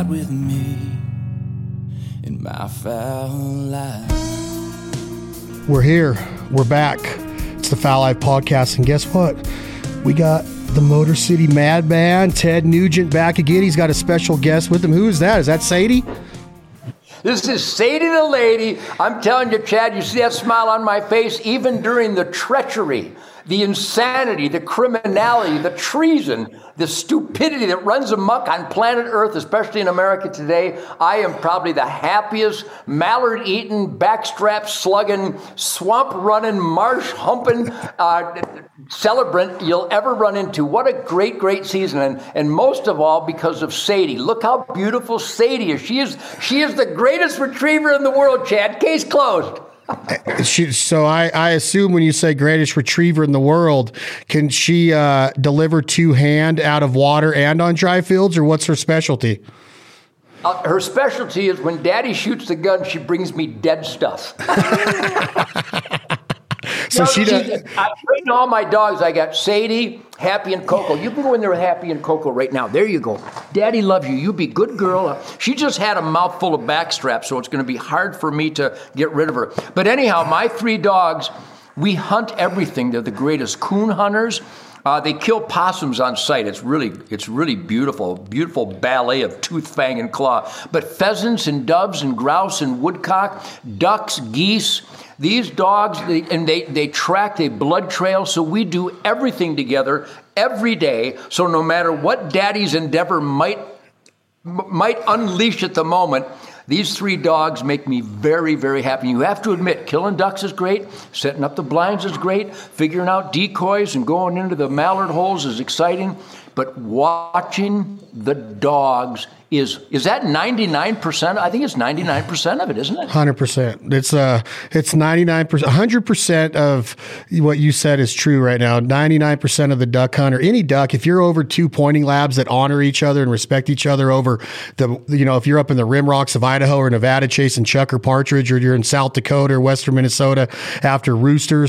ride with me in my foul life. We're here. We're back. It's the Foul Life Podcast. And guess what? We got the Motor City Madman, Ted Nugent, back again. He's got a special guest with him. Who is that? Is that Sadie? This is Sadie the lady. I'm telling you, Chad, you see that smile on my face? Even during the treachery, the insanity, the criminality, the treason, the stupidity that runs amok on planet Earth, especially in America today, I am probably the happiest, mallard-eating, backstrap-slugging, swamp-running, marsh-humping celebrant you'll ever run into. What a great, great season. And most of all, because of Sadie. Look how beautiful Sadie is. She is the greatest retriever in the world, Chad. Case closed. So I assume when you say greatest retriever in the world, can she deliver two hand out of water and on dry fields, or what's her specialty? Her specialty is when daddy shoots the gun, she brings me dead stuff. So no, she does. I trained all my dogs. I got Sadie, Happy, and Coco. You can go in there with Happy and Coco right now. There you go. Daddy loves you. You be good girl. She just had a mouthful of backstrap, so it's going to be hard for me to get rid of her. But anyhow, my three dogs, we hunt everything. They're the greatest coon hunters. They kill possums on sight. It's really beautiful, beautiful ballet of tooth, fang, and claw. But pheasants and doves and grouse and woodcock, ducks, geese. These dogs, they track, they blood trail, so we do everything together every day. So no matter what daddy's endeavor might unleash at the moment, these three dogs make me very, very happy. You have to admit, killing ducks is great, setting up the blinds is great, figuring out decoys and going into the mallard holes is exciting, but watching the dogs is that 99%? I think it's 99% of it, isn't it? 100%. It's 99%. 100% of what you said is true right now. 99% of the duck hunter, any duck, if you're over two pointing labs that honor each other and respect each other over the, you know, if you're up in the rim rocks of Idaho or Nevada chasing chuck or partridge, or you're in South Dakota or Western Minnesota after rooster,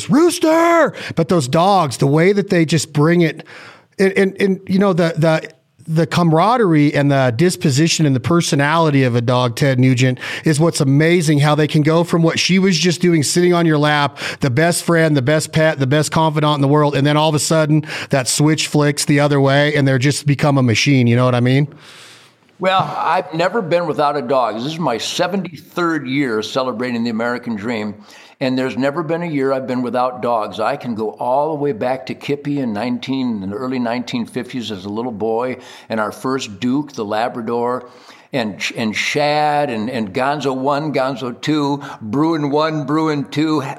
but those dogs, the way that they just bring it, and you know, the camaraderie and the disposition and the personality of a dog, Ted Nugent, is what's amazing, how they can go from what she was just doing, sitting on your lap, the best friend, the best pet, the best confidant in the world. And then all of a sudden that switch flicks the other way and they're just become a machine. You know what I mean? Well, I've never been without a dog. This is my 73rd year celebrating the American dream. And there's never been a year I've been without dogs. I can go all the way back to Kippy in the early 1950s as a little boy, and our first Duke, the Labrador, and Shad, and Gonzo 1, Gonzo 2, Bruin 1, Bruin 2, Paco,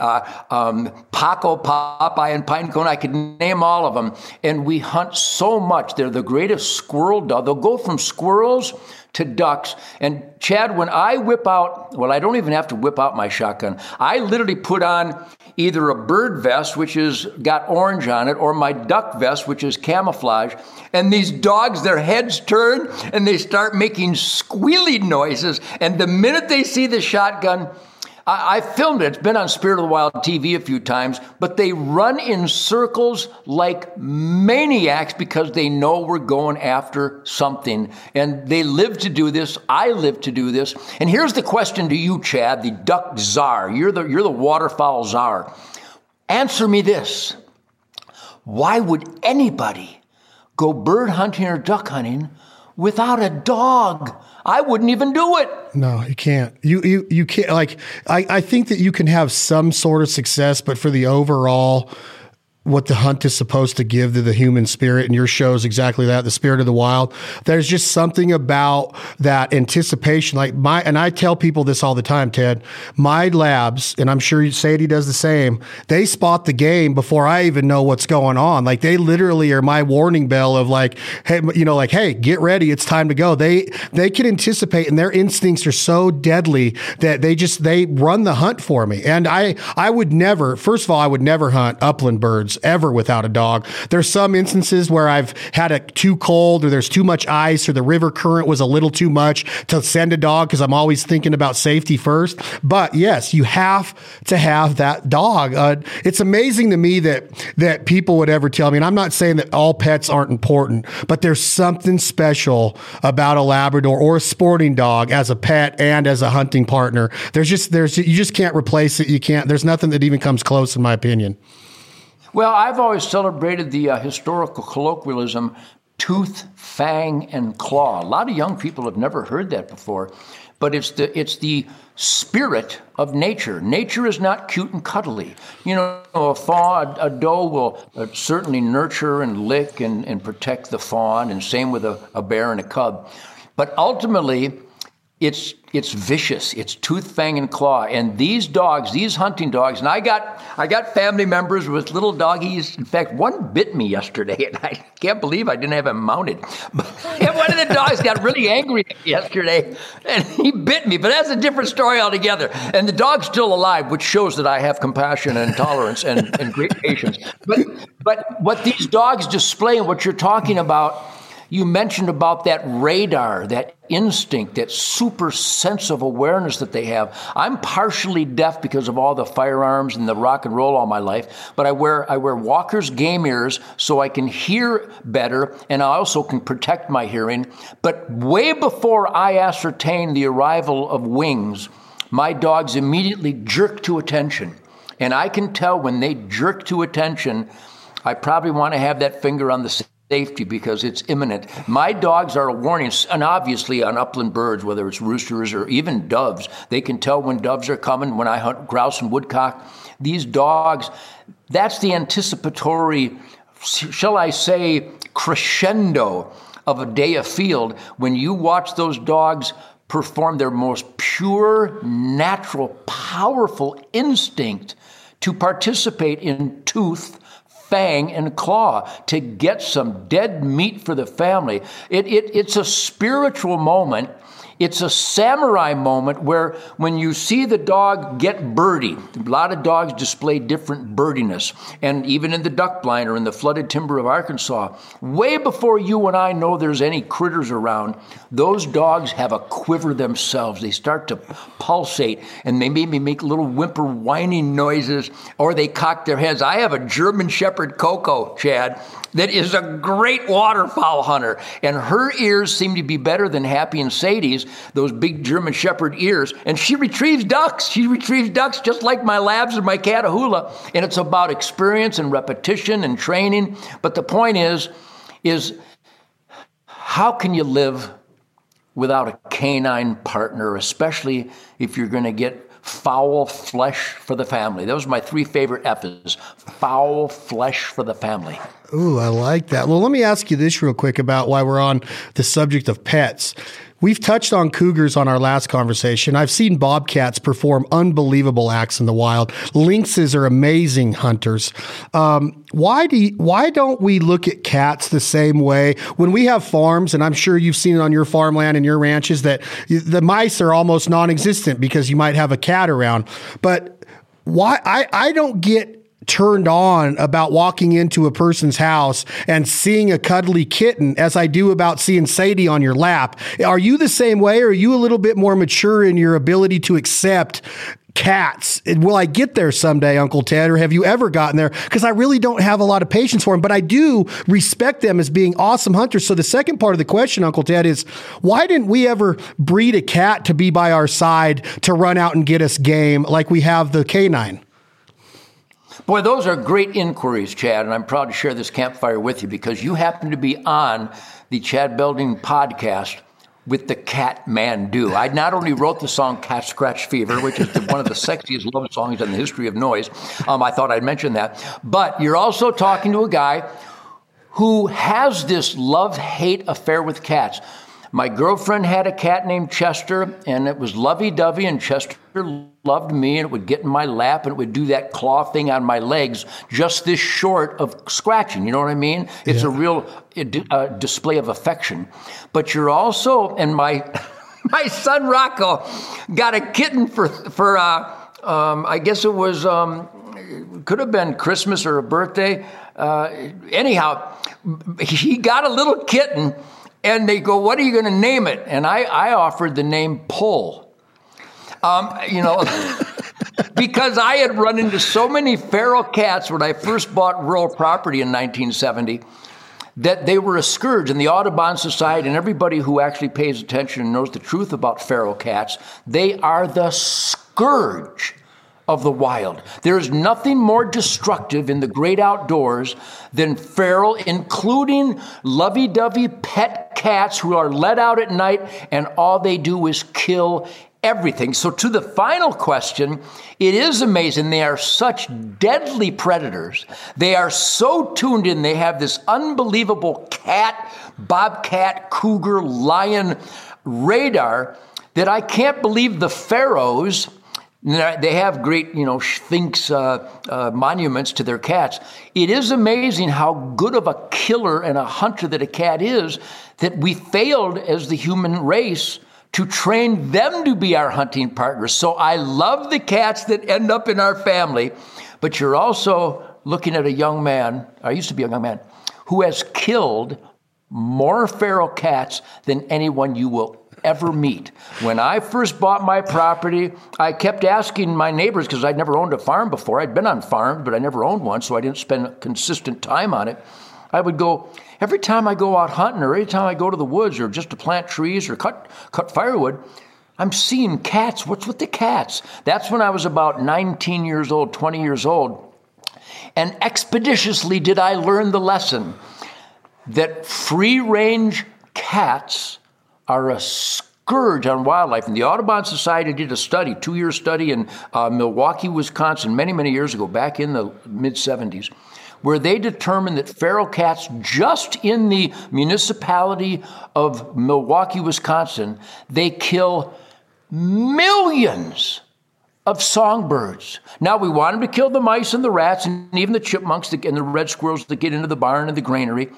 Popeye, and Pinecone. I could name all of them. And we hunt so much. They're the greatest squirrel dog. They'll go from squirrels to ducks. And Chad, when I whip out, well, I don't even have to whip out my shotgun. I literally put on either a bird vest, which has got orange on it, or my duck vest, which is camouflage. And these dogs, their heads turn and they start making squealing noises. And the minute they see the shotgun, I filmed it. It's been on Spirit of the Wild TV a few times, but they run in circles like maniacs because they know we're going after something. And they live to do this. I live to do this. And here's the question to you, Chad, the duck czar. You're the waterfowl czar. Answer me this. Why would anybody go bird hunting or duck hunting without a dog? I wouldn't even do it. No, you can't. You can't. Like, I think that you can have some sort of success, but for the overall, what the hunt is supposed to give to the human spirit, and your show is exactly that, the Spirit of the Wild. There's just something about that anticipation. And I tell people this all the time, Ted, my labs, and I'm sure Sadie does the same, they spot the game before I even know what's going on. Like, they literally are my warning bell of like, hey, you know, like, hey, get ready. It's time to go. They can anticipate, and their instincts are so deadly that they run the hunt for me. And I would never hunt upland birds. afterwards ever without a dog. There's some instances where I've had it too cold or there's too much ice or the river current was a little too much to send a dog because I'm always thinking about safety first. But yes, you have to have that dog. It's amazing to me that people would ever tell me, and I'm not saying that all pets aren't important, but there's something special about a Labrador or a sporting dog as a pet and as a hunting partner. You just can't replace it. You can't, there's nothing that even comes close in my opinion. Well, I've always celebrated the historical colloquialism, tooth, fang, and claw. A lot of young people have never heard that before, but it's the spirit of nature. Nature is not cute and cuddly. You know, a fawn, a doe will certainly nurture and lick and protect the fawn, and same with a bear and a cub. But ultimately, it's vicious. It's tooth, fang, and claw. And these dogs, these hunting dogs, and I got family members with little doggies. In fact, one bit me yesterday, and I can't believe I didn't have him mounted. But one of the dogs got really angry yesterday, and he bit me. But that's a different story altogether. And the dog's still alive, which shows that I have compassion and tolerance and great patience. But what these dogs display and what you're talking about, you mentioned about that radar, that instinct, that super sense of awareness that they have. I'm partially deaf because of all the firearms and the rock and roll all my life, but I wear Walker's game ears so I can hear better, and I also can protect my hearing. But way before I ascertain the arrival of wings, my dogs immediately jerk to attention. And I can tell when they jerk to attention, I probably want to have that finger on the safety because it's imminent. My dogs are a warning, and obviously on upland birds, whether it's roosters or even doves, they can tell when doves are coming. When I hunt grouse and woodcock, these dogs, that's the anticipatory, shall I say, crescendo of a day afield. When you watch those dogs perform their most pure, natural, powerful instinct to participate in tooth, fang, and claw to get some dead meat for the family. It's a spiritual moment. It's a samurai moment where when you see the dog get birdie, a lot of dogs display different birdiness. And even in the duck blind or in the flooded timber of Arkansas, way before you and I know there's any critters around, those dogs have a quiver themselves. They start to pulsate and they maybe make little whimper whining noises, or they cock their heads. I have a German Shepherd, Coco, Chad, that is a great waterfowl hunter. And her ears seem to be better than Happy and Sadie's, those big German Shepherd ears, and she retrieves ducks. She retrieves ducks just like my Labs and my Catahoula, and it's about experience and repetition and training. But the point is how can you live without a canine partner, especially if you're going to get foul flesh for the family? Those are my three favorite F's. Foul flesh for the family. Ooh, I like that. Well, let me ask you this real quick about why we're on the subject of pets. We've touched on cougars on our last conversation. I've seen bobcats perform unbelievable acts in the wild. Lynxes are amazing hunters. Why don't we look at cats the same way? When we have farms, and I'm sure you've seen it on your farmland and your ranches, that the mice are almost non-existent because you might have a cat around. But why I don't get turned on about walking into a person's house and seeing a cuddly kitten as I do about seeing Sadie on your lap. Are you the same way, or are you a little bit more mature in your ability to accept cats? Will I get there someday, Uncle Ted, or have you ever gotten there? Because I really don't have a lot of patience for them, but I do respect them as being awesome hunters. So the second part of the question, Uncle Ted, is why didn't we ever breed a cat to be by our side to run out and get us game like we have the canine? Boy, those are great inquiries, Chad, and I'm proud to share this campfire with you because you happen to be on the Chad Belding podcast with the Cat Man Do. I not only wrote the song Cat Scratch Fever, which is one of the sexiest love songs in the history of noise. I thought I'd mention that. But you're also talking to a guy who has this love-hate affair with cats. My girlfriend had a cat named Chester, and it was lovey-dovey, and Chester loved me, and it would get in my lap, and it would do that claw thing on my legs, just this short of scratching. You know what I mean? It's a real display of affection. But you're also, and my son Rocco got a kitten for I guess it was could have been Christmas or a birthday. Anyhow, he got a little kitten, and they go, "What are you going to name it?" And I offered the name Pull, because I had run into so many feral cats when I first bought rural property in 1970 that they were a scourge. And the Audubon Society and everybody who actually pays attention and knows the truth about feral cats, they are the scourge of the wild. There is nothing more destructive in the great outdoors than feral, including lovey-dovey pet cats who are let out at night and all they do is kill everything. So to the final question, it is amazing. They are such deadly predators. They are so tuned in. They have this unbelievable cat, bobcat, cougar, lion radar that I can't believe the pharaohs. They have great, sphinx monuments to their cats. It is amazing how good of a killer and a hunter that a cat is that we failed as the human race to train them to be our hunting partners. So I love the cats that end up in our family, but you're also looking at a young man, I used to be a young man, who has killed more feral cats than anyone you will ever meet. When I first bought my property, I kept asking my neighbors, because I'd never owned a farm before. I'd been on farms, but I never owned one, so I didn't spend consistent time on it. I would go, every time I go out hunting or every time I go to the woods or just to plant trees or cut firewood, I'm seeing cats. What's with the cats? That's when I was about 19 years old, 20 years old. And expeditiously did I learn the lesson that free-range cats are a scourge on wildlife. And the Audubon Society did a study, two-year study in Milwaukee, Wisconsin, many, many years ago, back in the mid-70s, where they determined that feral cats just in the municipality of Milwaukee, Wisconsin, they kill millions of songbirds. Now, we want them to kill the mice and the rats and even the chipmunks and the red squirrels that get into the barn and the granary.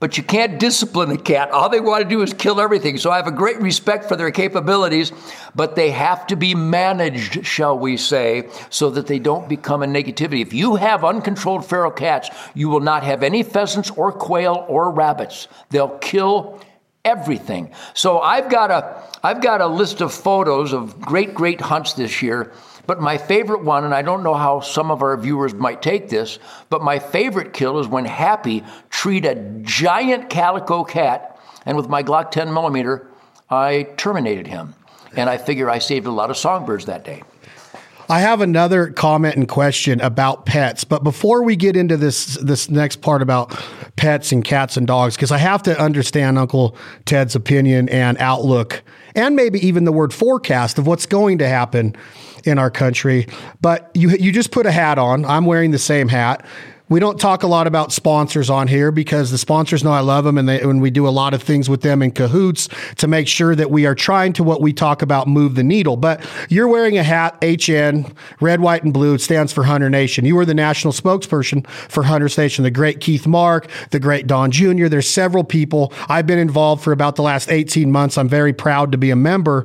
But you can't discipline a cat. All they want to do is kill everything. So I have a great respect for their capabilities, but they have to be managed, shall we say, so that they don't become a negativity. If you have uncontrolled feral cats, you will not have any pheasants or quail or rabbits. They'll kill everything. So I've got a list of photos of great hunts this year. But my favorite one, and I don't know how some of our viewers might take this, but my favorite kill is when Happy treed a giant calico cat, and with my Glock 10 millimeter, I terminated him. And I figure I saved a lot of songbirds that day. I have another comment and question about pets, but before we get into this next part about pets and cats and dogs, because I have to understand Uncle Ted's opinion and outlook, and maybe even the word forecast of what's going to happen in our country. But you just put a hat on. I'm wearing the same hat. We don't talk a lot about sponsors on here because the sponsors know I love them, and we do a lot of things with them in cahoots to make sure that we are trying to, what we talk about, move the needle. But you're wearing a hat, HN, red, white, and blue. It stands for Hunter Nation. You were the national spokesperson for Hunter Nation, the great Keith Mark, the great Don Jr. There's several people. I've been involved for about the last 18 months. I'm very proud to be a member.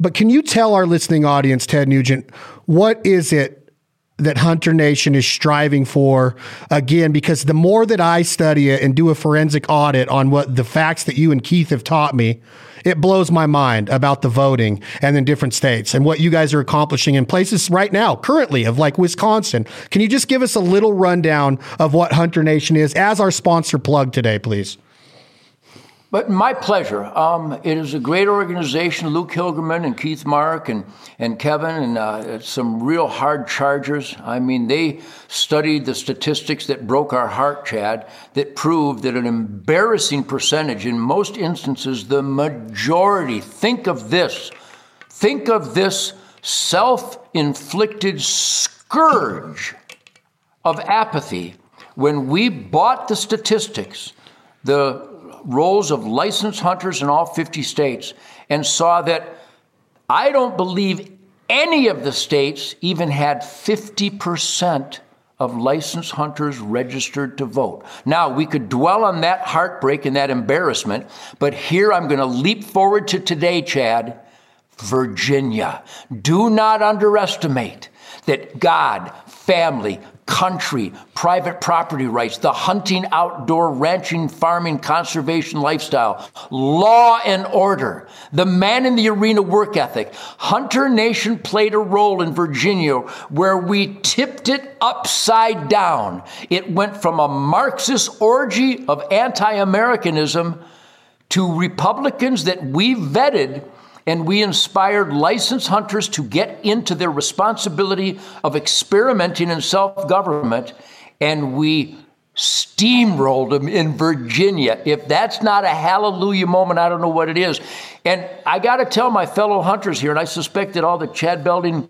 But can you tell our listening audience, Ted Nugent, what is it that Hunter Nation is striving for? Again, because the more that I study it and do a forensic audit on what the facts that you and Keith have taught me, it blows my mind about the voting and in different states and what you guys are accomplishing in places right now, currently, of like Wisconsin. Can you just give us a little rundown of what Hunter Nation is as our sponsor plug today, please? But my pleasure. It is a great organization. Luke Hilgerman and Keith Mark and Kevin and some real hard chargers. I mean, they studied the statistics that broke our heart, Chad, that proved that an embarrassing percentage, in most instances, the majority, think of this self-inflicted scourge of apathy. When we bought the statistics, the rolls of licensed hunters in all 50 states, and saw that I don't believe any of the states even had 50% of licensed hunters registered to vote. Now, we could dwell on that heartbreak and that embarrassment, but here I'm going to leap forward to today, Chad. Virginia. Do not underestimate that God, family, country, private property rights, the hunting, outdoor, ranching, farming, conservation lifestyle, law and order, the man in the arena work ethic. Hunter Nation played a role in Virginia where we tipped it upside down. It went from a Marxist orgy of anti-Americanism to Republicans that we vetted, and we inspired licensed hunters to get into their responsibility of experimenting in self-government, and we steamrolled them in Virginia. If that's not a hallelujah moment, I don't know what it is. And I got to tell my fellow hunters here, and I suspect that all the Chad Belding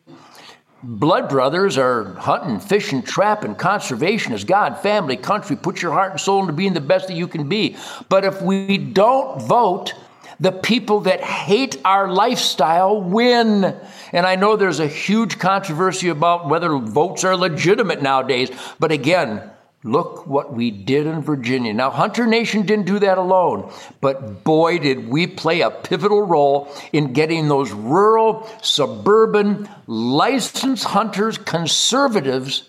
blood brothers are hunting, fishing, trapping, conservation is God, family, country, put your heart and soul into being the best that you can be. But if we don't vote, the people that hate our lifestyle win. And I know there's a huge controversy about whether votes are legitimate nowadays. But again, look what we did in Virginia. Now, Hunter Nation didn't do that alone, but boy, did we play a pivotal role in getting those rural, suburban, licensed hunters, conservatives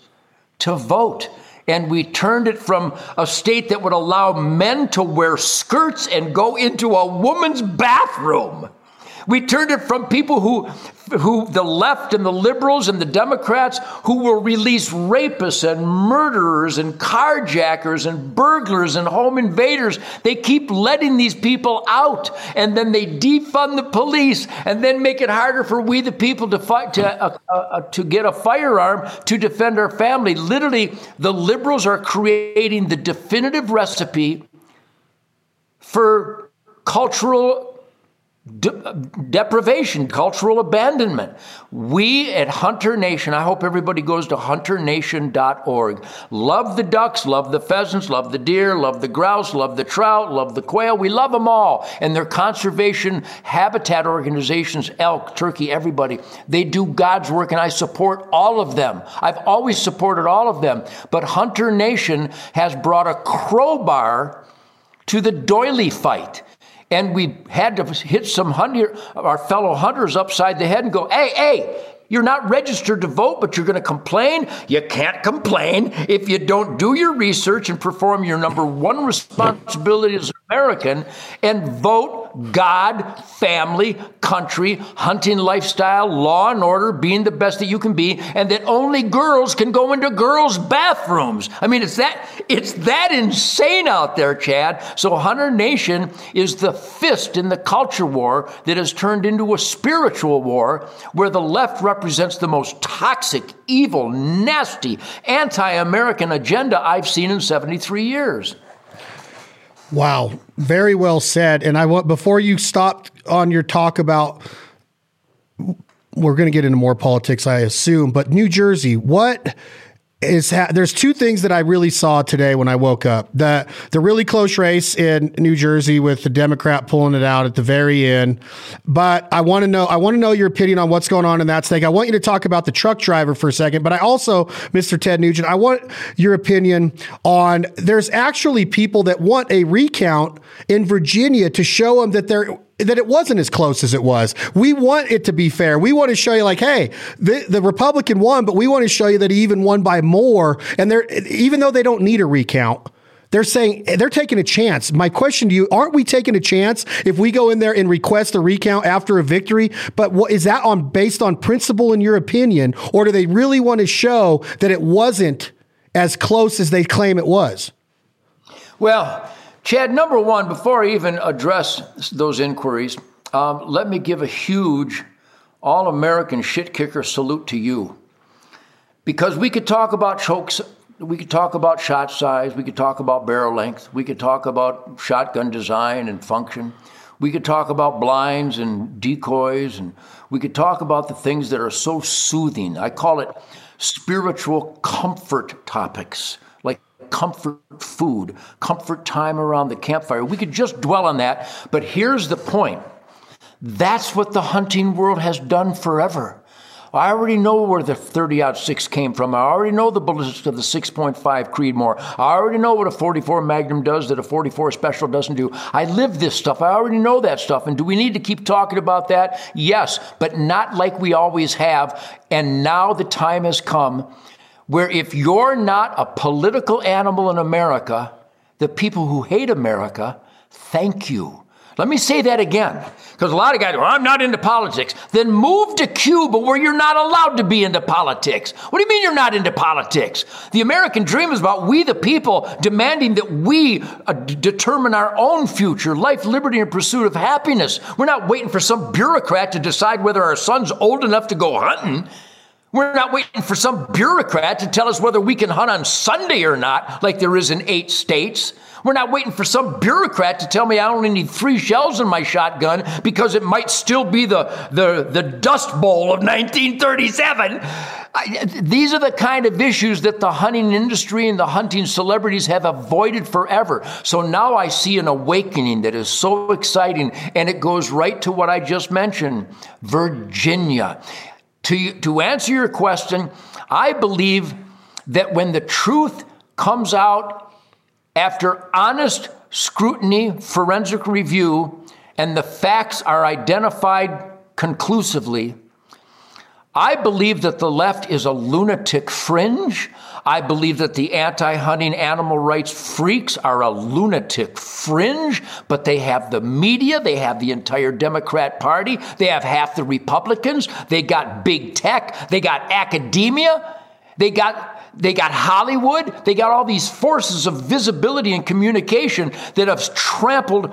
to vote. And we turned it from a state that would allow men to wear skirts and go into a woman's bathroom. We turned it from people who the left and the liberals and the Democrats who will release rapists and murderers and carjackers and burglars and home invaders. They keep letting these people out, and then they defund the police and then make it harder for we the people to fight to get a firearm to defend our family. Literally, the liberals are creating the definitive recipe for cultural deprivation, cultural abandonment. We at Hunter Nation, I hope everybody goes to hunternation.org. Love the ducks, love the pheasants, love the deer, love the grouse, love the trout, love the quail. We love them all. And their conservation habitat organizations, elk, turkey, everybody, they do God's work, and I support all of them. I've always supported all of them. But Hunter Nation has brought a crowbar to the doily fight. And we had to hit some of our fellow hunters upside the head and go, hey, you're not registered to vote, but you're going to complain. You can't complain if you don't do your research and perform your number one responsibility as an American and vote God, family, country, hunting lifestyle, law and order, being the best that you can be, and that only girls can go into girls' bathrooms. I mean, it's that insane out there, Chad. So Hunter Nation is the fist in the culture war that has turned into a spiritual war where the left represents the most toxic, evil, nasty, anti-American agenda I've seen in 73 years. Wow. Very well said. And I want, before you stopped on your talk about, we're going to get into more politics, I assume, but New Jersey, what is, there's two things that I really saw today when I woke up. The really close race in New Jersey with the Democrat pulling it out at the very end. But I want to know your opinion on what's going on in that state. I want you to talk about the truck driver for a second, but I also, Mr. Ted Nugent, I want your opinion on, there's actually people that want a recount in Virginia to show them that it wasn't as close as it was. We want it to be fair. We want to show you, like, hey, the Republican won, but we want to show you that he even won by more. And even though they don't need a recount, they're saying they're taking a chance. My question to you, aren't we taking a chance if we go in there and request a recount after a victory? But what is that on, based on principle in your opinion, or do they really want to show that it wasn't as close as they claim it was? Well, Chad, number one, before I even address those inquiries, let me give a huge all-American shit-kicker salute to you. Because we could talk about chokes, we could talk about shot size, we could talk about barrel length, we could talk about shotgun design and function, we could talk about blinds and decoys, and we could talk about the things that are so soothing. I call it spiritual comfort topics. Comfort food, comfort time around the campfire. We could just dwell on that, but here's the point. That's what the hunting world has done forever. I already know where the 30-06 came from. I already know the ballistics of the 6.5 Creedmoor. I already know what a 44 Magnum does that a 44 Special doesn't do. I live this stuff. I already know that stuff. And do we need to keep talking about that? Yes, but not like we always have. And now the time has come where if you're not a political animal in America, the people who hate America thank you. Let me say that again, because a lot of guys go, I'm not into politics. Then move to Cuba where you're not allowed to be into politics. What do you mean you're not into politics? The American dream is about we, the people, demanding that we determine our own future, life, liberty, and pursuit of happiness. We're not waiting for some bureaucrat to decide whether our son's old enough to go hunting. We're not waiting for some bureaucrat to tell us whether we can hunt on Sunday or not, like there is in 8 states. We're not waiting for some bureaucrat to tell me I only need 3 shells in my shotgun because it might still be the Dust Bowl of 1937. These are the kind of issues that the hunting industry and the hunting celebrities have avoided forever. So now I see an awakening that is so exciting, and it goes right to what I just mentioned, Virginia. To answer your question, I believe that when the truth comes out after honest scrutiny, forensic review, and the facts are identified conclusively, I believe that the left is a lunatic fringe. I believe that the anti-hunting animal rights freaks are a lunatic fringe, but they have the media, they have the entire Democrat Party, they have half the Republicans, they got big tech, they got academia, they got Hollywood. They got all these forces of visibility and communication that have trampled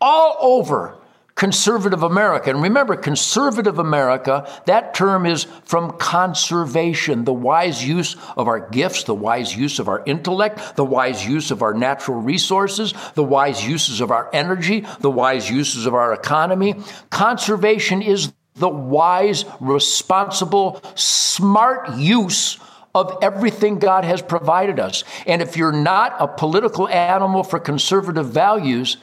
all over conservative America. And remember, conservative America, that term is from conservation, the wise use of our gifts, the wise use of our intellect, the wise use of our natural resources, the wise uses of our energy, the wise uses of our economy. Conservation is the wise, responsible, smart use of everything God has provided us. And if you're not a political animal for conservative values,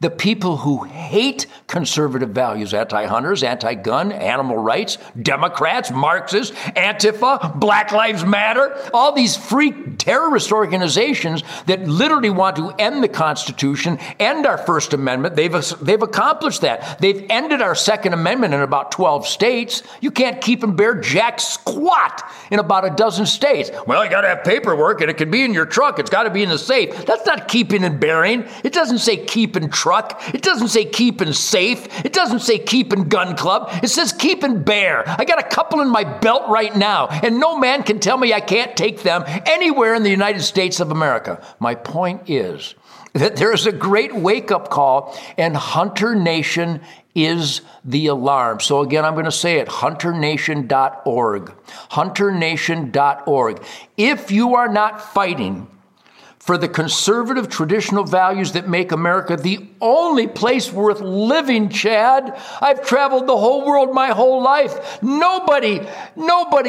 the people who hate conservative values, anti-hunters, anti-gun, animal rights, Democrats, Marxists, Antifa, Black Lives Matter, all these freak terrorist organizations that literally want to end the Constitution, end our First Amendment. They've accomplished that. They've ended our Second Amendment in about 12 states. You can't keep and bear jack squat in about 12 states. Well, you got to have paperwork, and it can be in your truck. It's got to be in the safe. That's not keeping and bearing. It doesn't say keep and truck. It doesn't say keeping safe. It doesn't say keeping gun club. It says keeping bear. I got a couple in my belt right now, and no man can tell me I can't take them anywhere in the United States of America. My point is that there is a great wake-up call, and Hunter Nation is the alarm. So again, I'm going to say it, hunternation.org. Hunternation.org. If you are not fighting for the conservative traditional values that make America the only place worth living, Chad. I've traveled the whole world my whole life. Nobody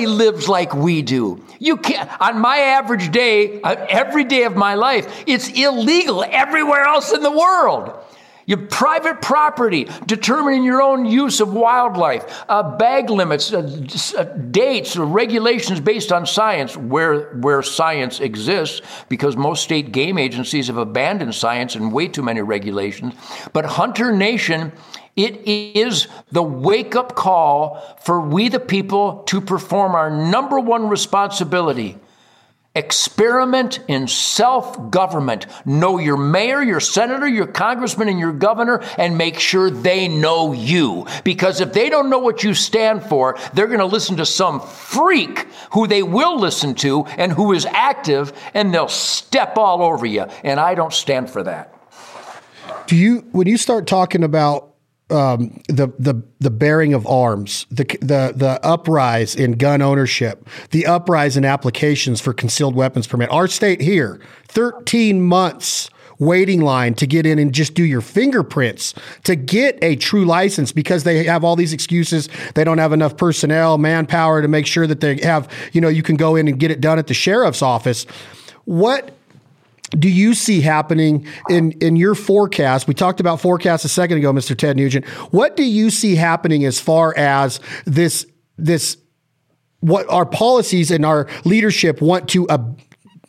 lives like we do. You can't, on my average day, every day of my life, it's illegal everywhere else in the world. Your private property, determining your own use of wildlife, bag limits, dates, or regulations based on science, where science exists, because most state game agencies have abandoned science and way too many regulations. But Hunter Nation, it is the wake-up call for we the people to perform our number one responsibility. Experiment in self-government. Know your mayor, your senator, your congressman, and your governor, and make sure they know you. Because if they don't know what you stand for, they're going to listen to some freak who they will listen to and who is active, and they'll step all over you. And I don't stand for that. Do you? When you start talking about the bearing of arms, the uprise in gun ownership, the uprise in applications for concealed weapons permit. Our state here, 13 months waiting line to get in and just do your fingerprints to get a true license because they have all these excuses. They don't have enough personnel, manpower to make sure that they have, you know, you can go in and get it done at the sheriff's office. What do you see happening in your forecast? We talked about forecasts a second ago, Mr. Ted Nugent. What do you see happening as far as this what our policies and our leadership want to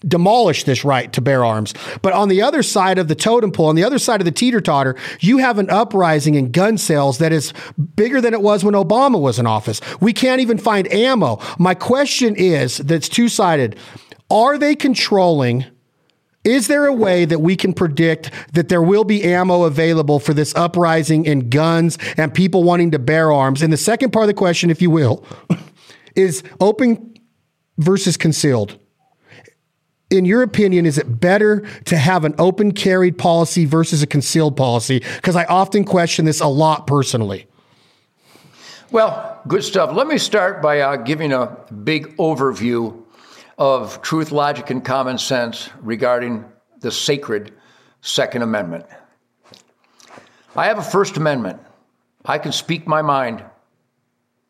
demolish this right to bear arms. But on the other side of the totem pole, on the other side of the teeter-totter, you have an uprising in gun sales that is bigger than it was when Obama was in office. We can't even find ammo. My question is, that's two-sided, are they controlling... Is there a way that we can predict that there will be ammo available for this uprising in guns and people wanting to bear arms? And the second part of the question, if you will, is open versus concealed. In your opinion, is it better to have an open carry policy versus a concealed policy? Because I often question this a lot personally. Well, good stuff. Let me start by giving a big overview of truth, logic, and common sense regarding the sacred Second Amendment. I have a First Amendment. I can speak my mind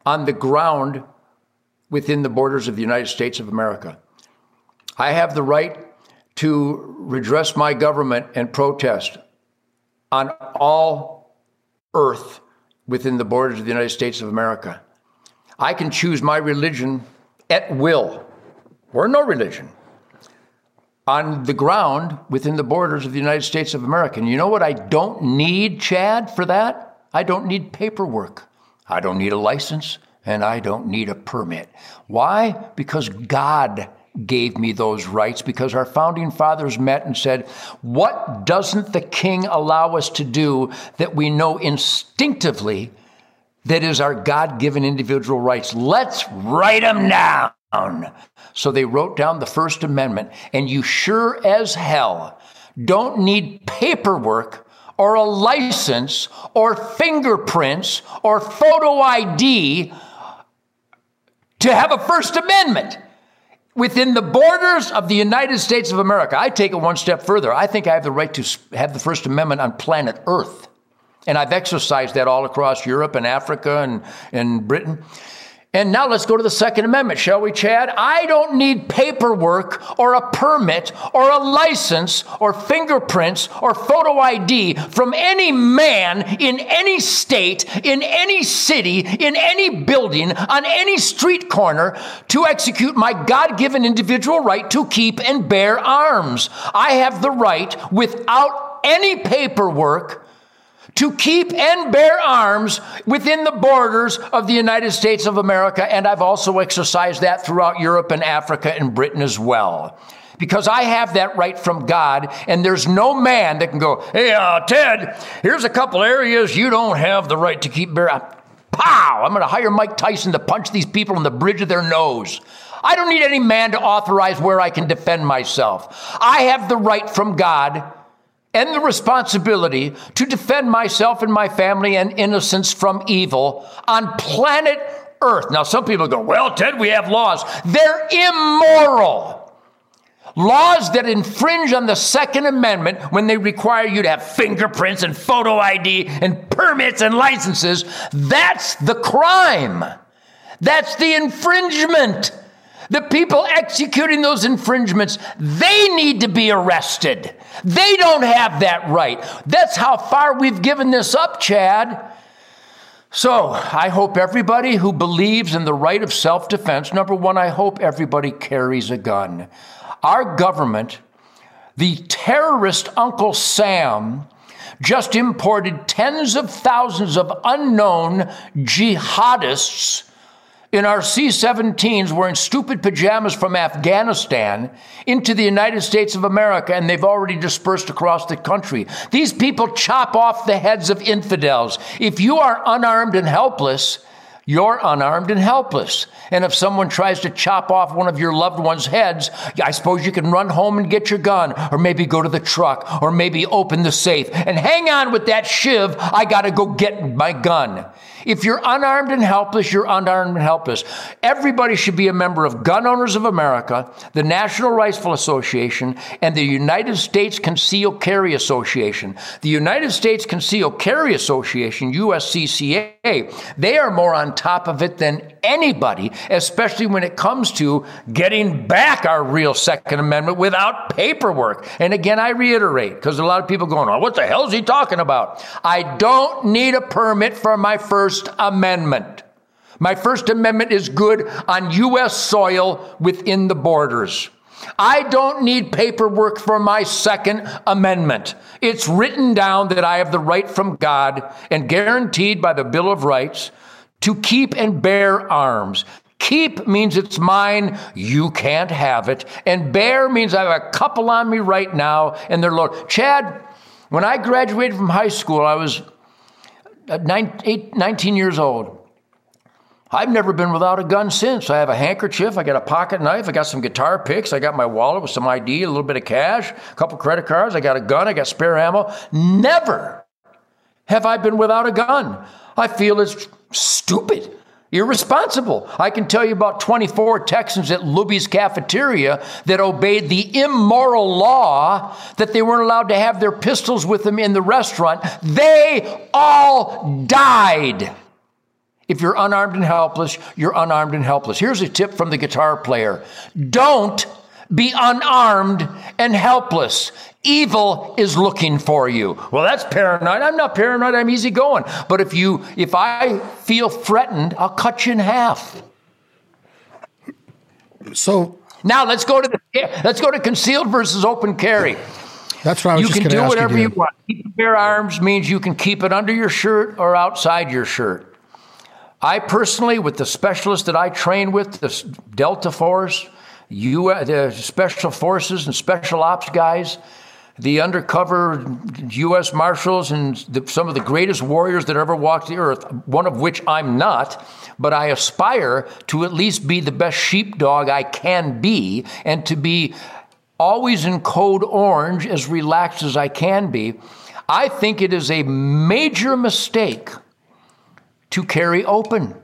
on the ground within the borders of the United States of America. I have the right to redress my government and protest on all earth within the borders of the United States of America. I can choose my religion at will. Or no religion, on the ground within the borders of the United States of America. And you know what I don't need, Chad, for that? I don't need paperwork. I don't need a license, and I don't need a permit. Why? Because God gave me those rights, because our founding fathers met and said, what doesn't the king allow us to do that we know instinctively that is our God-given individual rights? Let's write them down. So they wrote down the First Amendment, and you sure as hell don't need paperwork or a license or fingerprints or photo ID to have a First Amendment within the borders of the United States of America. I take it one step further. I think I have the right to have the First Amendment on planet Earth, and I've exercised that all across Europe and Africa and Britain. And now let's go to the Second Amendment, shall we, Chad? I don't need paperwork or a permit or a license or fingerprints or photo ID from any man in any state, in any city, in any building, on any street corner to execute my God-given individual right to keep and bear arms. I have the right, without any paperwork, to keep and bear arms within the borders of the United States of America. And I've also exercised that throughout Europe and Africa and Britain as well, because I have that right from God. And there's no man that can go, hey, Ted, here's a couple areas you don't have the right to keep bear arms. Pow! I'm going to hire Mike Tyson to punch these people in the bridge of their nose. I don't need any man to authorize where I can defend myself. I have the right from God and the responsibility to defend myself and my family and innocence from evil on planet Earth. Now, some people go, well, Ted, we have laws. They're immoral. Laws that infringe on the Second Amendment when they require you to have fingerprints and photo ID and permits and licenses. That's the crime. That's the infringement. The people executing those infringements, they need to be arrested. They don't have that right. That's how far we've given this up, Chad. So I hope everybody who believes in the right of self-defense, number one, I hope everybody carries a gun. Our government, the terrorist Uncle Sam, just imported tens of thousands of unknown jihadists in our C-17s wearing stupid pajamas from Afghanistan into the United States of America, and they've already dispersed across the country. These people chop off the heads of infidels. If you are unarmed and helpless, you're unarmed and helpless. And if someone tries to chop off one of your loved one's heads, I suppose you can run home and get your gun, or maybe go to the truck, or maybe open the safe and hang on with that shiv. I got to go get my gun. If you're unarmed and helpless, you're unarmed and helpless. Everybody should be a member of Gun Owners of America, the National Rifle Association, and the United States Concealed Carry Association. The United States Concealed Carry Association, USCCA, they are more on top of it than anybody, especially when it comes to getting back our real Second Amendment without paperwork. And again, I reiterate, because a lot of people going, oh, what the hell is he talking about? I don't need a permit for my First Amendment. My First Amendment is good on U.S. soil within the borders. I don't need paperwork for my Second Amendment. It's written down that I have the right from God and guaranteed by the Bill of Rights to keep and bear arms. Keep means it's mine, you can't have it. And bear means I have a couple on me right now and they're loaded. Chad, when I graduated from high school, I was 19 years old. I've never been without a gun since. I have a handkerchief, I got a pocket knife, I got some guitar picks, I got my wallet with some ID, a little bit of cash, a couple credit cards, I got a gun, I got spare ammo. Never have I been without a gun. I feel it's stupid, irresponsible. I can tell you about 24 Texans at Luby's Cafeteria that obeyed the immoral law that they weren't allowed to have their pistols with them in the restaurant. They all died. If you're unarmed and helpless, you're unarmed and helpless. Here's a tip from the guitar player. Don't be unarmed and helpless. Evil is looking for you. Well, that's paranoid. I'm not paranoid. I'm easygoing. But if I feel threatened, I'll cut you in half. So now let's go to concealed versus open carry. That's what I was just going to ask you. You can do whatever you want. Keep and bear arms means you can keep it under your shirt or outside your shirt. I personally, with the specialists that I train with, the Delta Force, the Special Forces and Special Ops guys, the undercover U.S. Marshals, and some of the greatest warriors that ever walked the earth, one of which I'm not, but I aspire to at least be the best sheepdog I can be and to be always in code orange, as relaxed as I can be. I think it is a major mistake to carry open.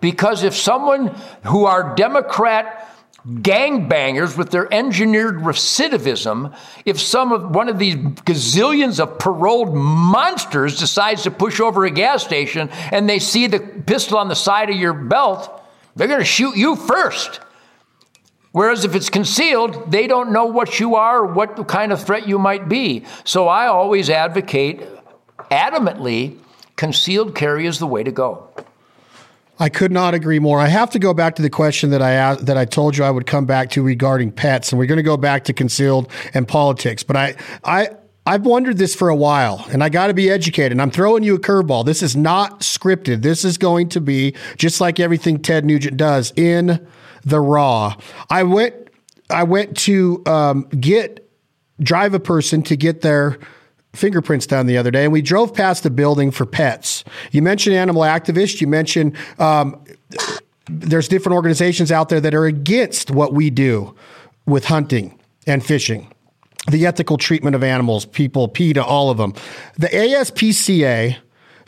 Because if someone who are Democrat gangbangers with their engineered recidivism, if one of these gazillions of paroled monsters decides to push over a gas station and they see the pistol on the side of your belt, they're gonna shoot you first. Whereas if it's concealed, they don't know what you are or what kind of threat you might be. So I always advocate adamantly concealed carry is the way to go. I could not agree more. I have to go back to the question that I asked, that I told you I would come back to regarding pets, and we're going to go back to concealed and politics. But I've wondered this for a while, and I got to be educated. And I'm throwing you a curveball. This is not scripted. This is going to be just like everything Ted Nugent does in the raw. I went to drive a person to get their fingerprints down the other day, and we drove past a building for pets. You mentioned animal activists. You mentioned there's different organizations out there that are against what we do with hunting and fishing, the ethical treatment of animals, people, PETA, all of them. The ASPCA,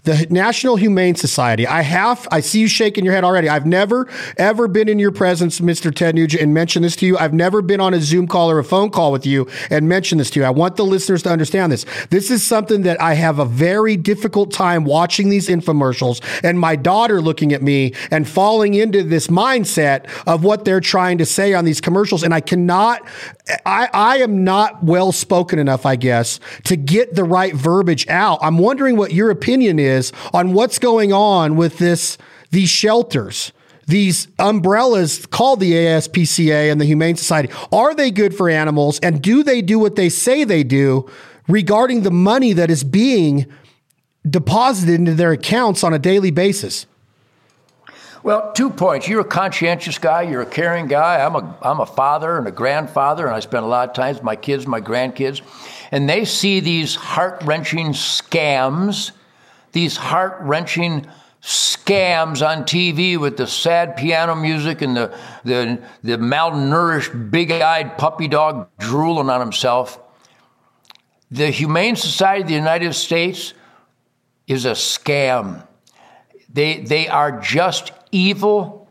the National Humane Society. I see you shaking your head already. I've never, ever been in your presence, Mr. Ted Nugent, and mentioned this to you. I've never been on a Zoom call or a phone call with you and mentioned this to you. I want the listeners to understand this. This is something that I have a very difficult time watching these infomercials and my daughter looking at me and falling into this mindset of what they're trying to say on these commercials. And I am not well-spoken enough, I guess, to get the right verbiage out. I'm wondering what your opinion is on what's going on with these shelters, these umbrellas called the ASPCA and the Humane Society. Are they good for animals? And do they do what they say they do regarding the money that is being deposited into their accounts on a daily basis? Well, 2 points. You're a conscientious guy. You're a caring guy. I'm a father and a grandfather, and I spend a lot of time with my kids, my grandkids, and they see these heart-wrenching scams on TV with the sad piano music and the malnourished, big-eyed puppy dog drooling on himself. The Humane Society of the United States is a scam. They are just evil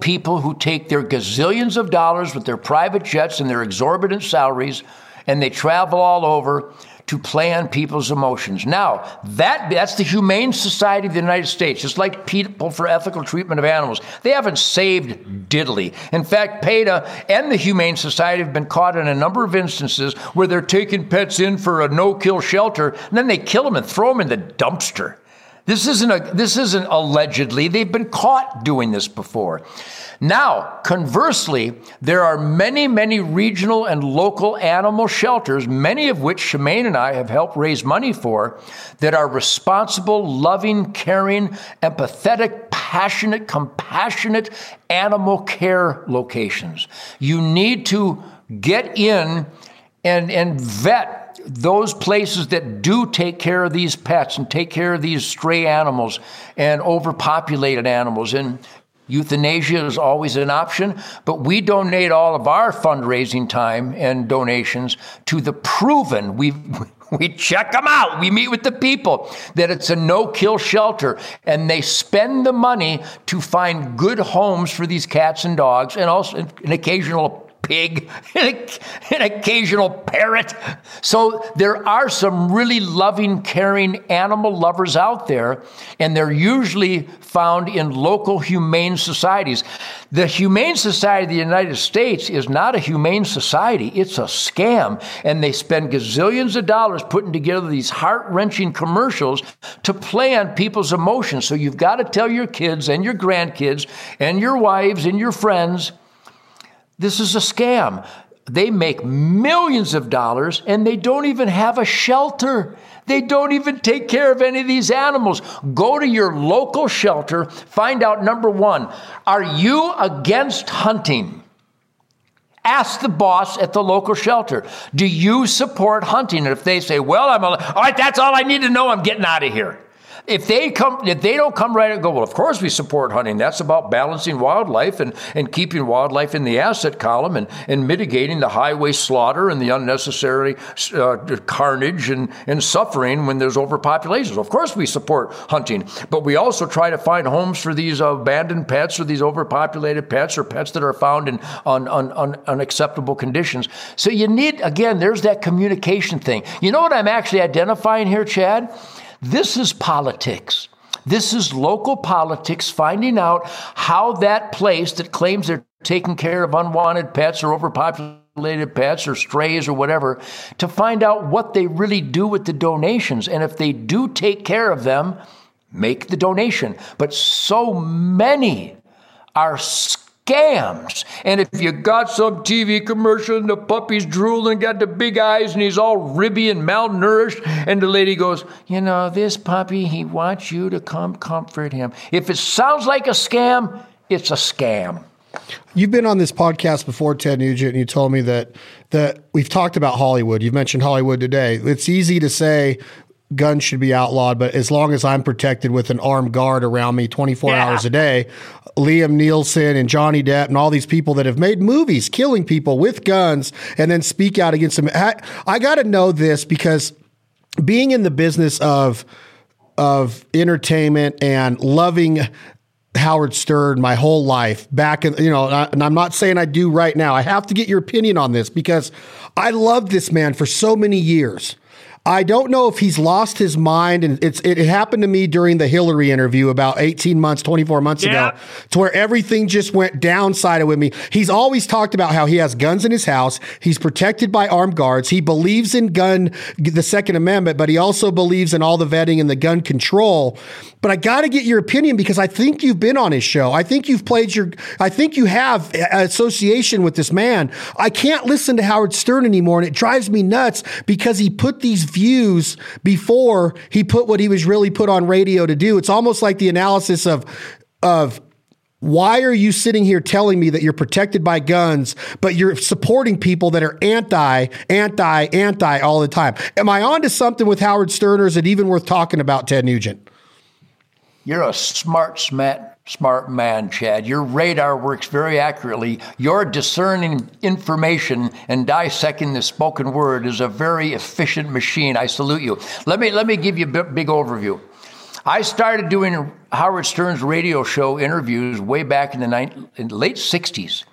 people who take their gazillions of dollars with their private jets and their exorbitant salaries, and they travel all over to play on people's emotions. Now, that's the Humane Society of the United States. It's like People for Ethical Treatment of Animals. They haven't saved diddly. In fact, PETA and the Humane Society have been caught in a number of instances where they're taking pets in for a no-kill shelter, and then they kill them and throw them in the dumpster. This isn't allegedly. They've been caught doing this before. Now, conversely, there are many, many regional and local animal shelters, many of which Shemaine and I have helped raise money for, that are responsible, loving, caring, empathetic, passionate, compassionate animal care locations. You need to get in and vet those places that do take care of these pets and take care of these stray animals and overpopulated animals. And euthanasia is always an option, but we donate all of our fundraising time and donations to the proven, we check them out. We meet with the people that it's a no-kill shelter, and they spend the money to find good homes for these cats and dogs, and also an occasional pig, an occasional parrot. So there are some really loving, caring animal lovers out there, and they're usually found in local humane societies. The Humane Society of the United States is not a humane society. It's a scam. And they spend gazillions of dollars putting together these heart-wrenching commercials to play on people's emotions. So you've got to tell your kids and your grandkids and your wives and your friends, this is a scam. They make millions of dollars and they don't even have a shelter. They don't even take care of any of these animals. Go to your local shelter, find out, number one, are you against hunting? Ask the boss at the local shelter, do you support hunting? And if they say, well, all right, that's all I need to know, I'm getting out of here. If they don't come right and go, well, of course we support hunting. That's about balancing wildlife and keeping wildlife in the asset column and mitigating the highway slaughter and the unnecessary carnage and suffering when there's overpopulation. Of course we support hunting, but we also try to find homes for these abandoned pets or these overpopulated pets or pets that are found in unacceptable conditions. So you need, again, there's that communication thing. You know what I'm actually identifying here, Chad? This is politics. This is local politics, finding out how that place that claims they're taking care of unwanted pets or overpopulated pets or strays or whatever, to find out what they really do with the donations. And if they do take care of them, make the donation. But so many are scams. And if you got some TV commercial and the puppy's drooling, got the big eyes and he's all ribby and malnourished, and the lady goes, you know, this puppy, he wants you to come comfort him. If it sounds like a scam, it's a scam. You've been on this podcast before, Ted Nugent, and you told me that we've talked about Hollywood. You've mentioned Hollywood today. It's easy to say guns should be outlawed, but as long as I'm protected with an armed guard around me 24 hours a day, Liam Neeson and Johnny Depp and all these people that have made movies killing people with guns and then speak out against them. I got to know this because being in the business of entertainment and loving Howard Stern my whole life back in, you know, and I'm not saying I do right now. I have to get your opinion on this because I loved this man for so many years. I don't know if he's lost his mind, and it happened to me during the Hillary interview about 24 months ago, to where everything just went downsided with me. He's always talked about how he has guns in his house. He's protected by armed guards. He believes in the Second Amendment, but he also believes in all the vetting and the gun control. But I got to get your opinion because I think you've been on his show. I think you've I think you have an association with this man. I can't listen to Howard Stern anymore, and it drives me nuts because he put these views before he put what he was really put on radio to do. It's almost like the analysis of why are you sitting here telling me that you're protected by guns, but you're supporting people that are anti all the time? Am I onto something with Howard Stern, or is it even worth talking about, Ted Nugent? You're a smart man, Chad. Your radar works very accurately. Your discerning information and dissecting the spoken word is a very efficient machine. I salute you. Let me give you a big overview. I started doing Howard Stern's radio show interviews way back in the late 60s.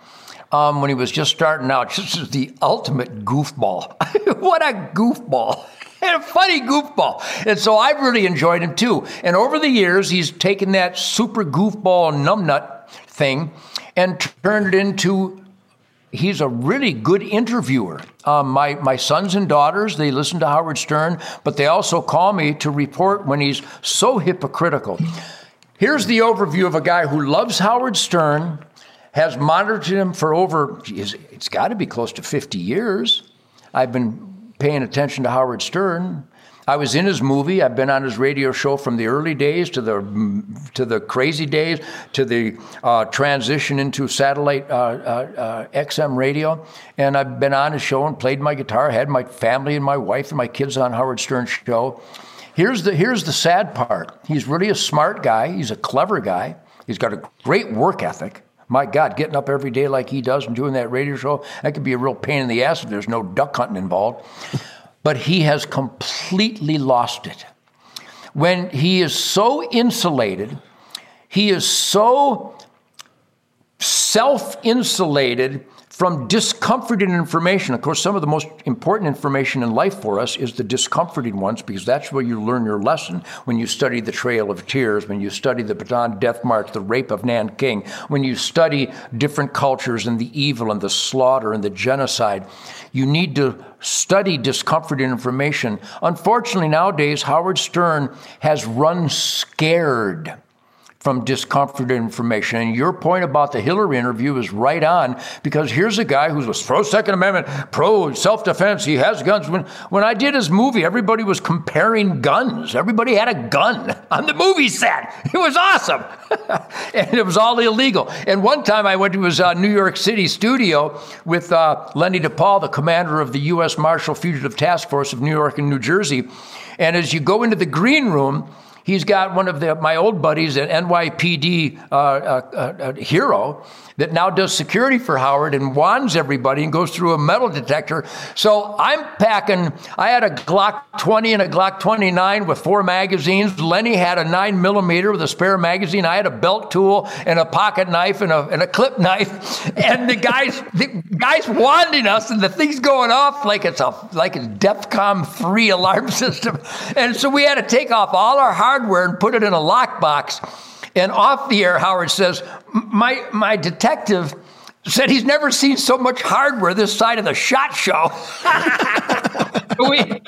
When he was just starting out, this is the ultimate goofball. What a goofball. A funny goofball. And so I've really enjoyed him too. And over the years, he's taken that super goofball numbnut thing and turned it into He's a really good interviewer. My sons and daughters, they listen to Howard Stern, but they also call me to report when he's so hypocritical. Here's the overview of a guy who loves Howard Stern, has monitored him for over, it's got to be close to 50 years. I've been paying attention to Howard Stern. I was in his movie. I've been on his radio show from the early days to the crazy days to the transition into satellite XM radio. And I've been on his show and played my guitar, had my family and my wife and my kids on Howard Stern's show. Here's the sad part. He's really a smart guy. He's a clever guy. He's got a great work ethic. My God, getting up every day like he does and doing that radio show, that could be a real pain in the ass if there's no duck hunting involved. But he has completely lost it. When he is so insulated, he is so self-insulated from discomforting information. Of course, some of the most important information in life for us is the discomforting ones, because that's where you learn your lesson. When you study the Trail of Tears, when you study the Bataan Death March, the rape of Nanking, when you study different cultures and the evil and the slaughter and the genocide, you need to study discomforting information. Unfortunately, nowadays, Howard Stern has run scared from discomforting information. And your point about the Hillary interview is right on, because here's a guy who's pro Second Amendment, pro self-defense, he has guns. When I did his movie, everybody was comparing guns. Everybody had a gun on the movie set. It was awesome. And it was all illegal. And one time I went to his New York City studio with Lenny DePaul, the commander of the U.S. Marshal Fugitive Task Force of New York and New Jersey. And as you go into the green room, he's got one of my old buddies, an NYPD hero that now does security for Howard and wands everybody and goes through a metal detector. So I had a Glock 20 and a Glock 29 with 4 magazines. Lenny had a 9mm with a spare magazine. I had a belt tool and a pocket knife and a clip knife. And the guys wanding us, and the thing's going off like it's DEFCON 3 alarm system. And so we had to take off all our hardware and put it in a lockbox. And off the air, Howard says, my detective said he's never seen so much hardware this side of the SHOT Show.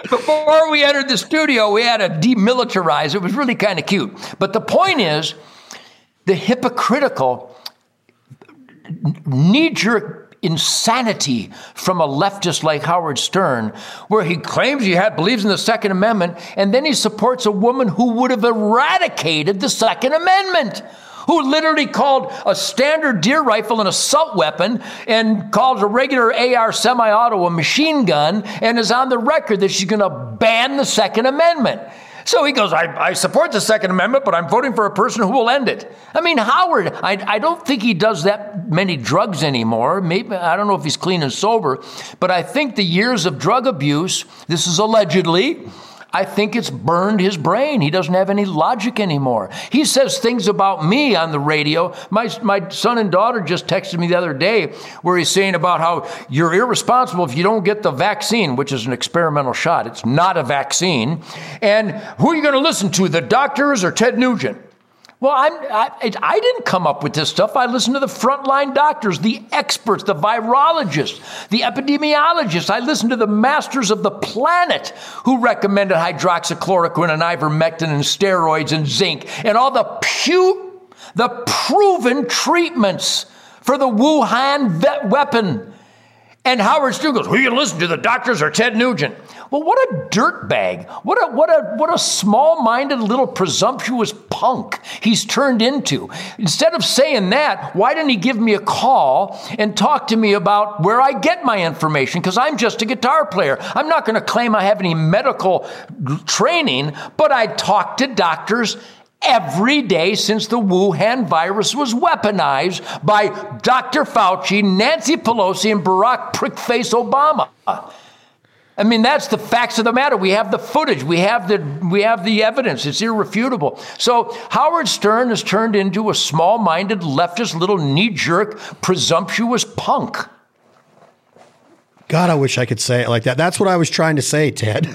Before we entered the studio, we had to demilitarize. It was really kind of cute. But the point is, the hypocritical, knee-jerk insanity from a leftist like Howard Stern, where he claims he believes in the Second Amendment, and then he supports a woman who would have eradicated the Second Amendment, who literally called a standard deer rifle an assault weapon and called a regular AR semi-auto a machine gun, and is on the record that she's going to ban the Second Amendment. So he goes, I support the Second Amendment, but I'm voting for a person who will end it. I mean, Howard, I don't think he does that many drugs anymore. Maybe, I don't know if he's clean and sober, but I think the years of drug abuse, this is allegedly, I think it's burned his brain. He doesn't have any logic anymore. He says things about me on the radio. My son and daughter just texted me the other day where he's saying about how you're irresponsible if you don't get the vaccine, which is an experimental shot. It's not a vaccine. And who are you going to listen to, the doctors or Ted Nugent? Well, I didn't come up with this stuff. I listened to the frontline doctors, the experts, the virologists, the epidemiologists. I listened to the masters of the planet who recommended hydroxychloroquine and ivermectin and steroids and zinc and all the proven treatments for the Wuhan weapon. And Howard Stern goes, "Who you listen to, the doctors or Ted Nugent?" Well, what a dirtbag! What a small-minded little presumptuous punk he's turned into. Instead of saying that, why didn't he give me a call and talk to me about where I get my information? Because I'm just a guitar player. I'm not going to claim I have any medical training, but I talk to doctors every day since the Wuhan virus was weaponized by Dr. Fauci, Nancy Pelosi, and Barack Prickface Obama. I mean, that's the facts of the matter. We have the footage. We have the evidence. It's irrefutable. So Howard Stern has turned into a small-minded, leftist, little knee-jerk, presumptuous punk. God, I wish I could say it like that. That's what I was trying to say, Ted.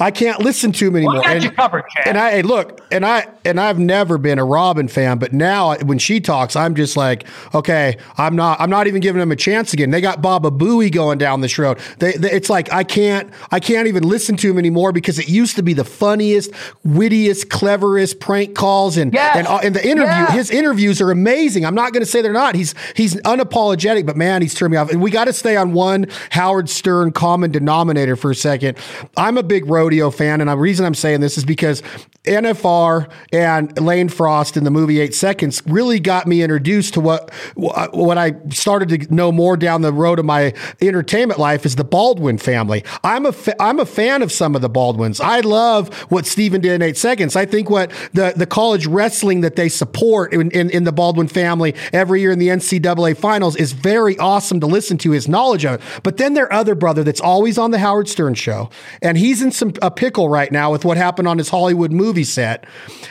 I can't listen to him anymore. I got you covered, Chad. And I look, and I've never been a Robin fan, but now when she talks, I'm just like, okay, I'm not even giving him a chance again. They got Baba Booey going down this road. It's like I can't even listen to him anymore because it used to be the funniest, wittiest, cleverest prank calls and the interview. Yes. His interviews are amazing. I'm not going to say they're not. He's unapologetic, but man, he's turned me off. And we got to stay on one Howard Stern common denominator for a second. I'm a big rodeo fan, and the reason I'm saying this is because NFR and Lane Frost in the movie 8 Seconds really got me introduced to what I started to know more down the road of my entertainment life is the Baldwin family. I'm a fan of some of the Baldwins. I love what Stephen did in 8 Seconds. I think what the college wrestling that they support in the Baldwin family every year in the NCAA finals is very awesome to listen to his knowledge of it. But then their other brother that's always on the Howard Stern show, and he's in a pickle right now with what happened on his Hollywood movie set.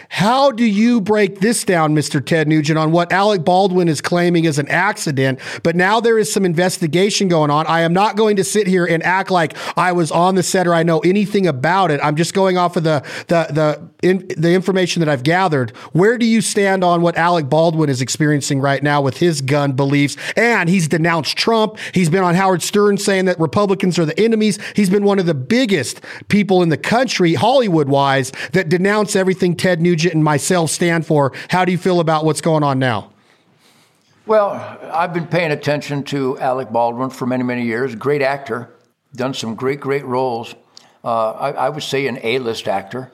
How do you break this down, Mr. Ted Nugent, on what Alec Baldwin is claiming is an accident, but now there is some investigation going on? I am not going to sit here and act like I was on the set or I know anything about it. I'm just going off of the information that I've gathered. Where do you stand on what Alec Baldwin is experiencing right now with his gun beliefs? And he's denounced Trump. He's been on Howard Stern saying that Republicans are the enemies. He's been one of the biggest people in the country, Hollywood-wise, that denounce everything Ted Nugent and myself stand for. How do you feel about what's going on now? Well, I've been paying attention to Alec Baldwin for many, many years. Great actor. Done some great, great roles. I would say an A-list actor.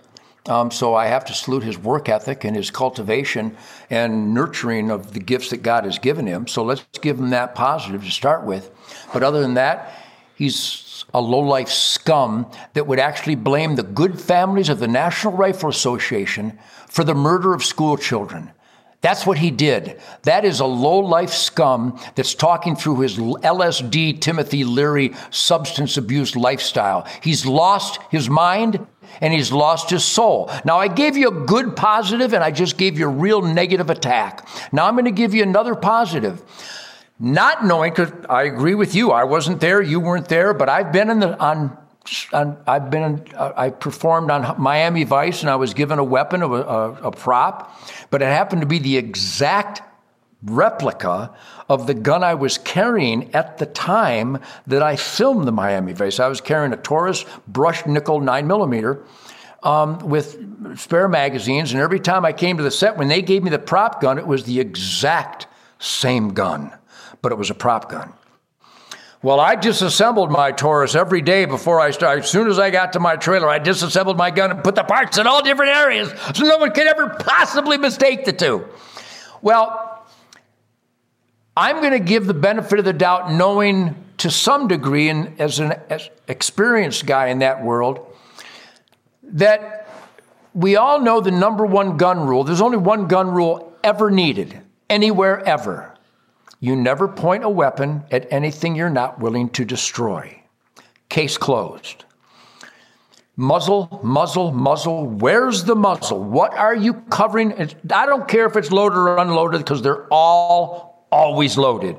So I have to salute his work ethic and his cultivation and nurturing of the gifts that God has given him. So let's give him that positive to start with. But other than that, he's a lowlife scum that would actually blame the good families of the National Rifle Association for the murder of school children. That's what he did. That is a lowlife scum that's talking through his LSD, Timothy Leary, substance abuse lifestyle. He's lost his mind and he's lost his soul. Now, I gave you a good positive and I just gave you a real negative attack. Now, I'm going to give you another positive. Not knowing, because I agree with you, I wasn't there, you weren't there, but I've been I performed on Miami Vice and I was given a weapon, a prop, but it happened to be the exact replica of the gun I was carrying at the time that I filmed the Miami Vice. I was carrying a Taurus brushed nickel 9mm with spare magazines. And every time I came to the set, when they gave me the prop gun, it was the exact same gun, but it was a prop gun. Well, I disassembled my Taurus every day before I started. As soon as I got to my trailer, I disassembled my gun and put the parts in all different areas so no one could ever possibly mistake the two. Well, I'm going to give the benefit of the doubt, knowing to some degree, and as an experienced guy in that world, that we all know the number one gun rule. There's only one gun rule ever needed, anywhere, ever. You never point a weapon at anything you're not willing to destroy. Case closed. Muzzle, muzzle, muzzle. Where's the muzzle? What are you covering? I don't care if it's loaded or unloaded because they're all always loaded,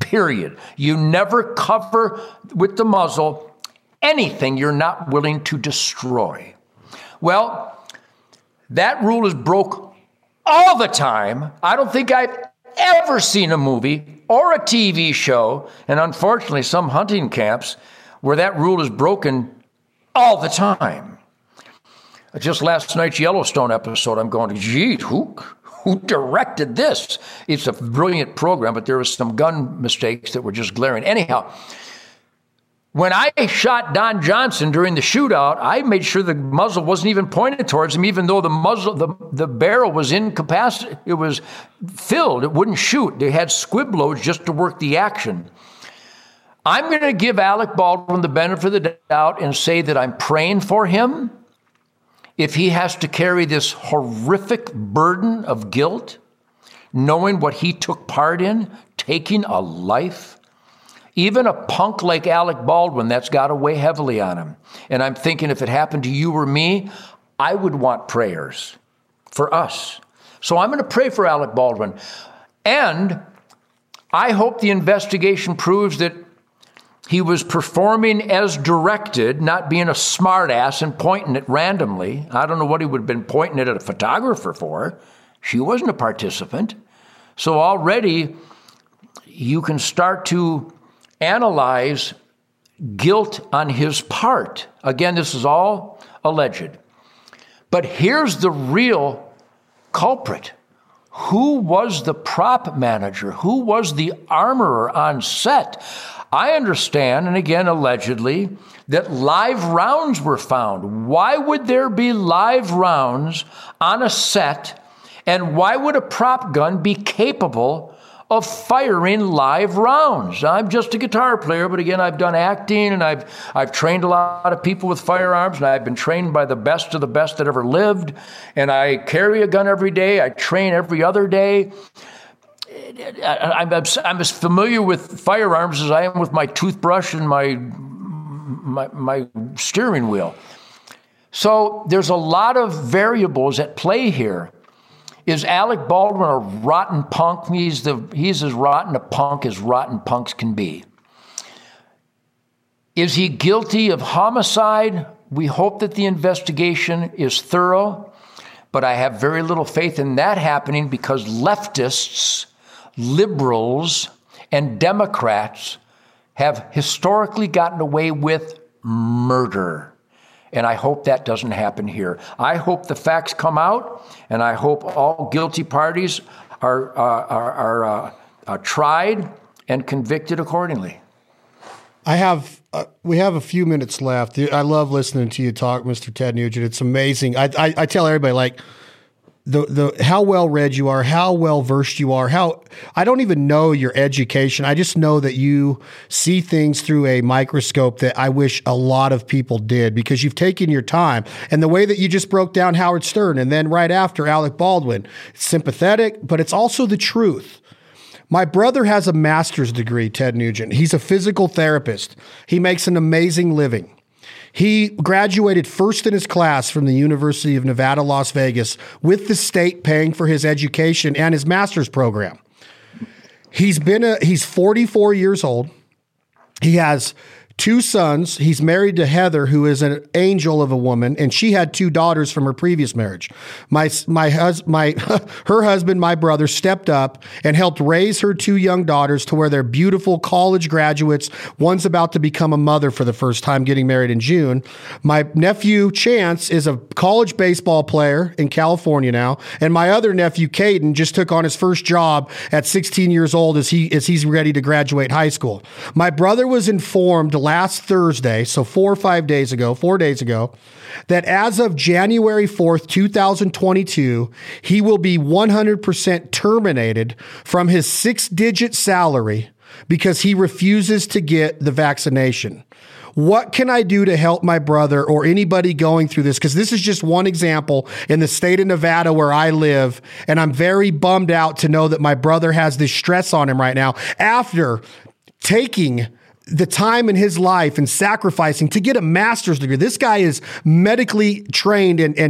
period. You never cover with the muzzle anything you're not willing to destroy. Well, that rule is broke all the time. I don't think I've ever seen a movie or a TV show, and unfortunately some hunting camps, where that rule is broken all the time. Just last night's Yellowstone episode, I'm going, gee, who directed this? It's a brilliant program, but there was some gun mistakes that were just glaring. Anyhow, when I shot Don Johnson during the shootout, I made sure the muzzle wasn't even pointed towards him, even though the muzzle, the barrel was incapacitated. It was filled. It wouldn't shoot. They had squib loads just to work the action. I'm going to give Alec Baldwin the benefit of the doubt and say that I'm praying for him. If he has to carry this horrific burden of guilt, knowing what he took part in, taking a life. Even a punk like Alec Baldwin, that's got to weigh heavily on him. And I'm thinking if it happened to you or me, I would want prayers for us. So I'm going to pray for Alec Baldwin. And I hope the investigation proves that He was performing as directed, not being a smartass and pointing it randomly. I don't know what he would have been pointing it at a photographer for. She wasn't a participant. So already you can start to analyze guilt on his part. Again, this is all alleged. But here's the real culprit. Who was the prop manager? Who was the armorer on set? I understand, and again, allegedly, that live rounds were found. Why would there be live rounds on a set? And why would a prop gun be capable of firing live rounds? I'm just a guitar player, but again, I've done acting, and I've trained a lot of people with firearms, and I've been trained by the best of the best that ever lived, and I carry a gun every day. I train every other day. I'm as familiar with firearms as I am with my toothbrush and my steering wheel. So there's a lot of variables at play here. Is Alec Baldwin a rotten punk? He's as rotten a punk as rotten punks can be. Is he guilty of homicide? We hope that the investigation is thorough, but I have very little faith in that happening because leftists, liberals, and Democrats have historically gotten away with murder. And I hope that doesn't happen here. I hope the facts come out, and I hope all guilty parties are tried and convicted accordingly. We have a few minutes left. I love listening to you talk, Mr. Ted Nugent. It's amazing. I tell everybody, like, the how well read you are, how well versed you are, I don't even know your education. I just know that you see things through a microscope that I wish a lot of people did, because you've taken your time, and the way that you just broke down Howard Stern and then right after Alec Baldwin, it's sympathetic, but it's also the truth. My brother has a master's degree, Ted Nugent. He's a physical therapist. He makes an amazing living. He graduated first in his class from the University of Nevada, Las Vegas, with the state paying for his education and his master's program. He's 44 years old. He has two sons. He's married to Heather, who is an angel of a woman, and she had two daughters from her previous marriage. Her husband, my brother, stepped up and helped raise her two young daughters to where they're beautiful college graduates. One's about to become a mother for the first time, getting married in June. My nephew, Chance, is a college baseball player in California now, and my other nephew, Caden, just took on his first job at 16 years old as he's ready to graduate high school. My brother was informed last Thursday, so 4 days ago, that as of January 4th, 2022, he will be 100% terminated from his 6-digit salary because he refuses to get the vaccination. What can I do to help my brother or anybody going through this? Because this is just one example in the state of Nevada where I live, and I'm very bummed out to know that my brother has this stress on him right now after taking the time in his life and sacrificing to get a master's degree. This guy is medically trained and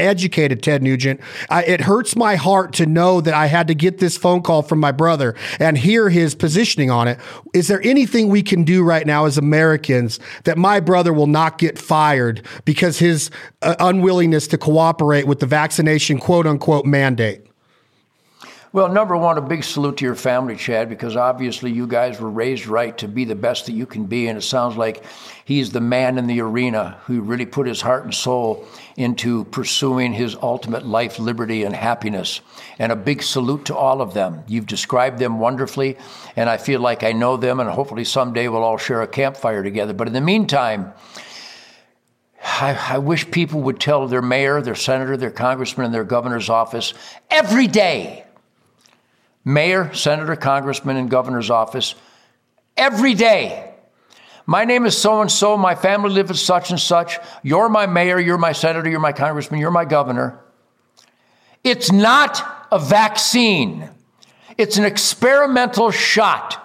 educated, Ted Nugent. It hurts my heart to know that I had to get this phone call from my brother and hear his positioning on it. Is there anything we can do right now as Americans that my brother will not get fired because his unwillingness to cooperate with the vaccination, quote unquote, mandate? Well, number one, a big salute to your family, Chad, because obviously you guys were raised right to be the best that you can be. And it sounds like he's the man in the arena who really put his heart and soul into pursuing his ultimate life, liberty, and happiness. And a big salute to all of them. You've described them wonderfully, and I feel like I know them, and hopefully someday we'll all share a campfire together. But in the meantime, I wish people would tell their mayor, their senator, their congressman, and their governor's office every day. Mayor, senator, congressman, and governor's office every day. My name is so-and-so. My family lives at such and such. You're my mayor. You're my senator. You're my congressman. You're my governor. It's not a vaccine. It's an experimental shot.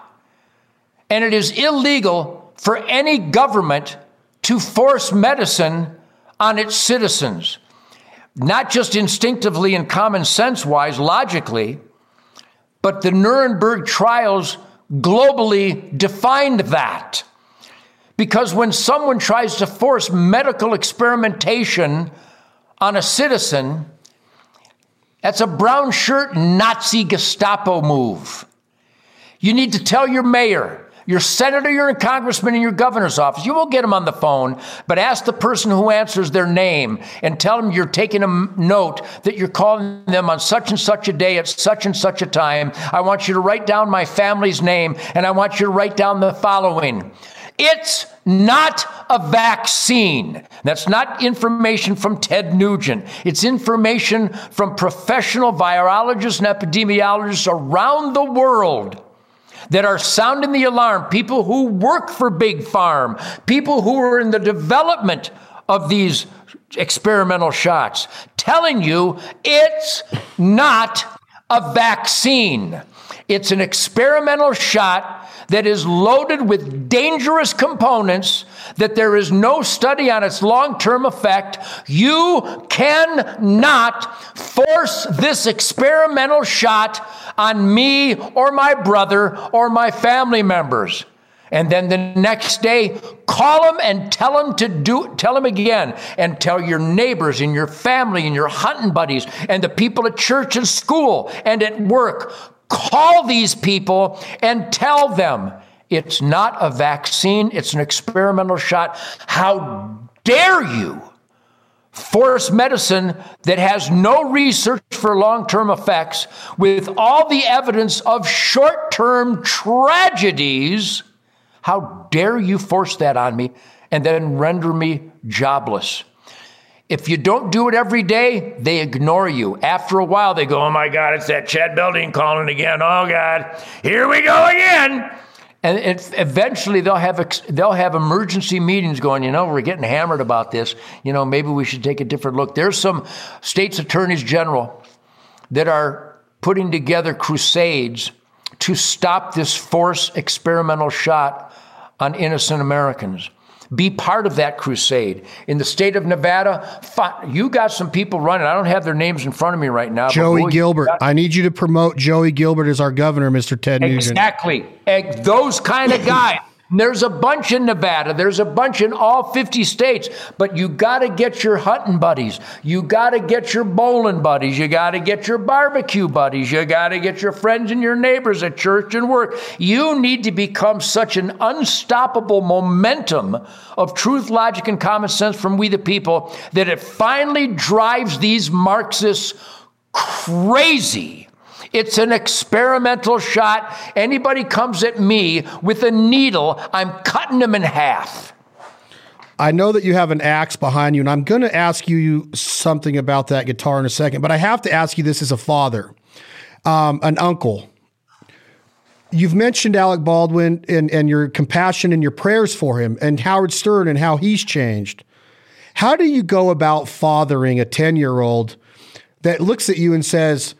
And it is illegal for any government to force medicine on its citizens. Not just instinctively and common sense-wise, logically, but the Nuremberg trials globally defined that. Because when someone tries to force medical experimentation on a citizen, that's a brown shirt Nazi Gestapo move. You need to tell your mayor, your senator, your congressman, and your governor's office. You won't get them on the phone, but ask the person who answers their name and tell them you're taking a note that you're calling them on such and such a day at such and such a time. I want you to write down my family's name, and I want you to write down the following. It's not a vaccine. That's not information from Ted Nugent. It's information from professional virologists and epidemiologists around the world that are sounding the alarm. People who work for Big Pharma, people who are in the development of these experimental shots, telling you it's not a vaccine. It's an experimental shot that is loaded with dangerous components, that there is no study on its long-term effect. You cannot force this experimental shot on me or my brother or my family members. And then the next day, call them and tell them to do, tell them again, and tell your neighbors and your family and your hunting buddies and the people at church and school and at work. Call these people and tell them it's not a vaccine. It's an experimental shot. How dare you force medicine that has no research for long-term effects with all the evidence of short-term tragedies? How dare you force that on me and then render me jobless? If you don't do it every day, they ignore you. After a while, they go, oh, my God, it's that Chad Belding calling again. Oh, God, here we go again. And eventually they'll have emergency meetings going, you know, we're getting hammered about this. You know, maybe we should take a different look. There's some states' attorneys general that are putting together crusades to stop this forced experimental shot on innocent Americans. Be part of that crusade. In the state of Nevada, you got some people running. I don't have their names in front of me right now. Joey Gilbert. I need you to promote Joey Gilbert as our governor, Mr. Ted Nugent. Exactly. Those kind of guys. There's a bunch in Nevada. There's a bunch in all 50 states. But you got to get your hunting buddies. You got to get your bowling buddies. You got to get your barbecue buddies. You got to get your friends and your neighbors at church and work. You need to become such an unstoppable momentum of truth, logic, and common sense from we the people that it finally drives these Marxists crazy. It's an experimental shot. Anybody comes at me with a needle, I'm cutting them in half. I know that you have an axe behind you, and I'm going to ask you something about that guitar in a second, but I have to ask you this as a father, an uncle. You've mentioned Alec Baldwin and your compassion and your prayers for him, and Howard Stern and how he's changed. How do you go about fathering a 10-year-old that looks at you and says,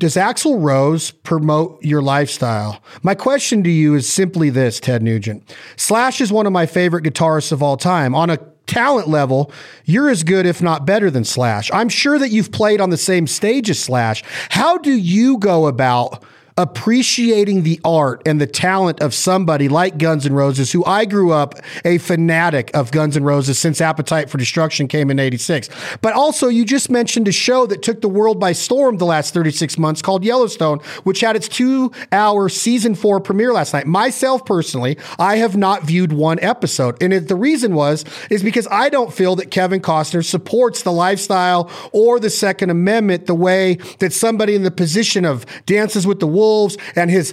does Axl Rose promote your lifestyle? My question to you is simply this, Ted Nugent. Slash is one of my favorite guitarists of all time. On a talent level, you're as good, if not better than Slash. I'm sure that you've played on the same stage as Slash. How do you go about appreciating the art and the talent of somebody like Guns N' Roses, who I grew up a fanatic of Guns N' Roses since Appetite for Destruction came in 86. But also, you just mentioned a show that took the world by storm the last 36 months called Yellowstone, which had its 2-hour season 4 premiere last night. Myself, personally, I have not viewed one episode. And the reason is because I don't feel that Kevin Costner supports the lifestyle or the Second Amendment the way that somebody in the position of Dances with the Wolves and his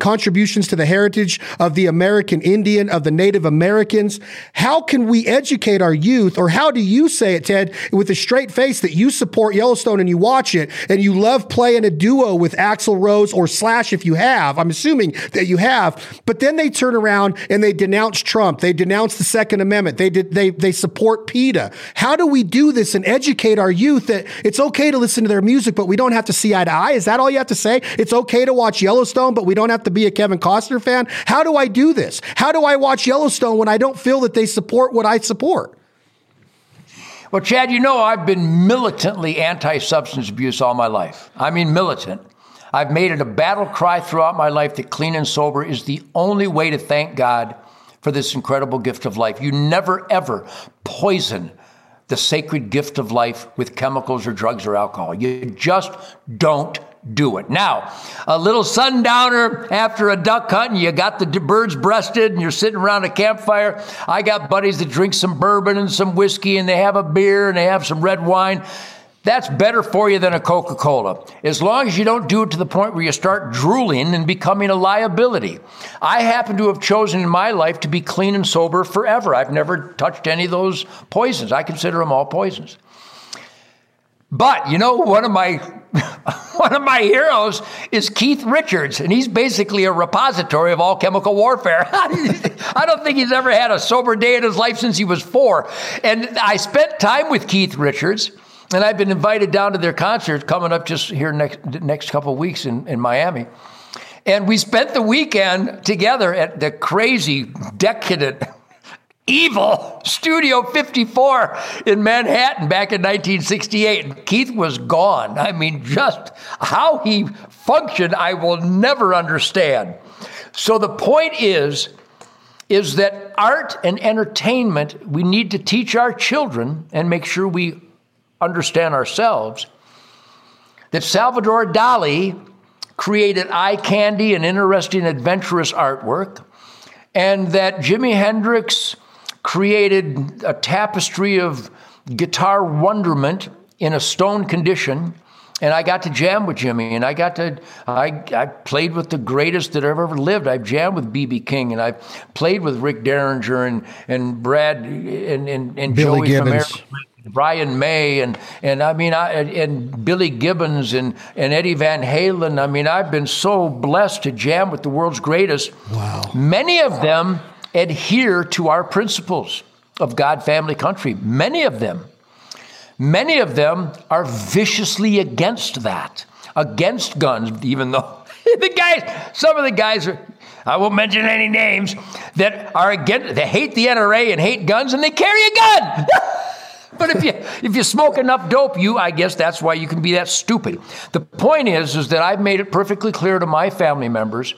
contributions to the heritage of the American Indian, of the Native Americans. How can we educate our youth, or how do you say it, Ted, with a straight face that you support Yellowstone and you watch it and you love playing a duo with Axl Rose or Slash if you have? I'm assuming that you have. But then they turn around and they denounce Trump. They denounce the Second Amendment. They support PETA. How do we do this and educate our youth that it's okay to listen to their music, but we don't have to see eye to eye? Is that all you have to say? It's okay to watch Yellowstone, but we don't have to be a Kevin Costner fan. How do I do this? How do I watch Yellowstone when I don't feel that they support what I support? Well, Chad, you know, I've been militantly anti-substance abuse all my life. I mean, militant. I've made it a battle cry throughout my life that clean and sober is the only way to thank God for this incredible gift of life. You never, ever poison the sacred gift of life with chemicals or drugs or alcohol. You just don't do it. Now, a little sundowner after a duck hunt, and you got the birds breasted and you're sitting around a campfire. I got buddies that drink some bourbon and some whiskey, and they have a beer and they have some red wine. That's better for you than a Coca-Cola, as long as you don't do it to the point where you start drooling and becoming a liability. I happen to have chosen in my life to be clean and sober forever. I've never touched any of those poisons. I consider them all poisons. But, you know, one of my heroes is Keith Richards, and he's basically a repository of all chemical warfare. I don't think he's ever had a sober day in his life since he was 4. And I spent time with Keith Richards, and I've been invited down to their concert coming up just here next couple of weeks in Miami. And we spent the weekend together at the crazy, decadent, evil Studio 54 in Manhattan back in 1968. Keith was gone. I mean, just how he functioned, I will never understand. So the point is that art and entertainment, we need to teach our children and make sure we understand ourselves that Salvador Dali created eye candy and interesting, adventurous artwork, and that Jimi Hendrix created a tapestry of guitar wonderment in a stone condition. And I got to jam with Jimmy, and I played with the greatest that ever lived. I've jammed with B.B. King, and I've played with Rick Derringer and Brad and Billy Joey Gibbons from Arizona, Brian May, and Billy Gibbons and Eddie Van Halen. I mean, I've been so blessed to jam with the world's greatest. Wow. Many of them adhere to our principles of God, family, country. Many of them. Many of them are viciously against that, against guns, even though some of the guys are, I won't mention any names, that are against, they hate the NRA and hate guns, and they carry a gun. But if you smoke enough dope, I guess that's why you can be that stupid. The point is that I've made it perfectly clear to my family members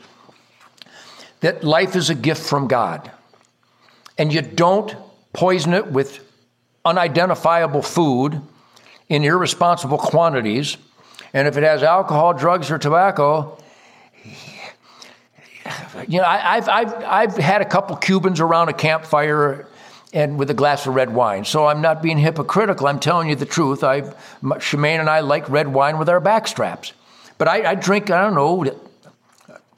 that life is a gift from God, and you don't poison it with unidentifiable food in irresponsible quantities. And if it has alcohol, drugs, or tobacco, you know, I've had a couple Cubans around a campfire and with a glass of red wine. So I'm not being hypocritical. I'm telling you the truth. Shemaine and I like red wine with our backstraps. But I drink, I don't know,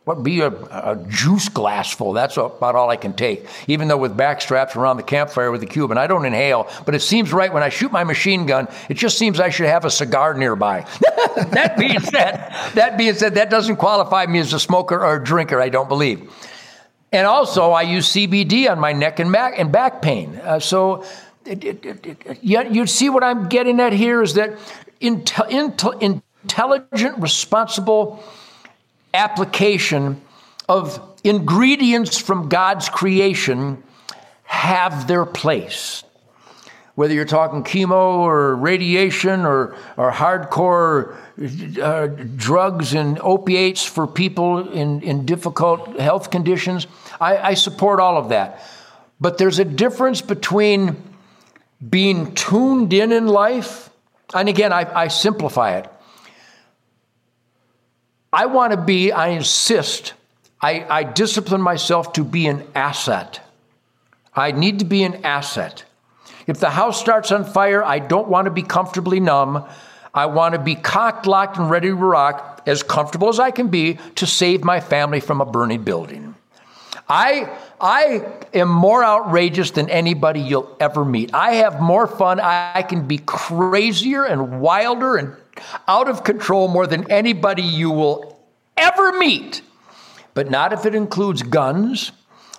what would be a juice glass full. That's about all I can take, even though with backstraps around the campfire with the Cuban. I don't inhale, but it seems right when I shoot my machine gun, it just seems I should have a cigar nearby. That being said, that doesn't qualify me as a smoker or a drinker, I don't believe. And also, I use CBD on my neck and back pain. You see what I'm getting at here is that intelligent, responsible application of ingredients from God's creation have their place. Whether you're talking chemo or radiation or hardcore drugs and opiates for people in difficult health conditions, I support all of that. But there's a difference between being tuned in life, and again, I simplify it. I discipline myself to be an asset. I need to be an asset. If the house starts on fire, I don't want to be comfortably numb. I want to be cocked, locked, and ready to rock, as comfortable as I can be, to save my family from a burning building. I am more outrageous than anybody you'll ever meet. I have more fun. I can be crazier and wilder and out of control more than anybody you will ever meet, but not if it includes guns,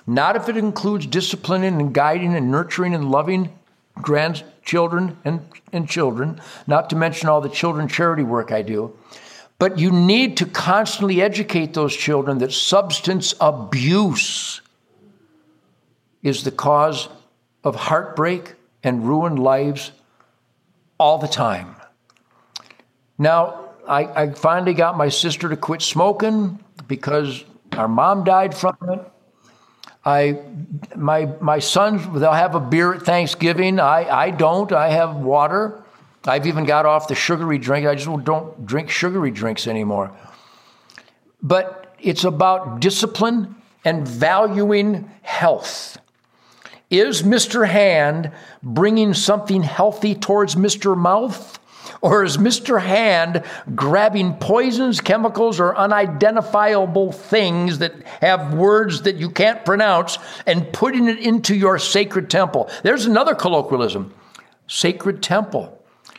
not if it includes disciplining and guiding and nurturing and loving grandchildren and children, not to mention all the children charity work I do. But you need to constantly educate those children that substance abuse is the cause of heartbreak and ruined lives all the time. Now, I finally got my sister to quit smoking because our mom died from it. My sons, they'll have a beer at Thanksgiving. I don't. I have water. I've even got off the sugary drink. I just don't drink sugary drinks anymore. But it's about discipline and valuing health. Is Mr. Hand bringing something healthy towards Mr. Mouth? Or is Mr. Hand grabbing poisons, chemicals, or unidentifiable things that have words that you can't pronounce and putting it into your sacred temple? There's another colloquialism, sacred temple.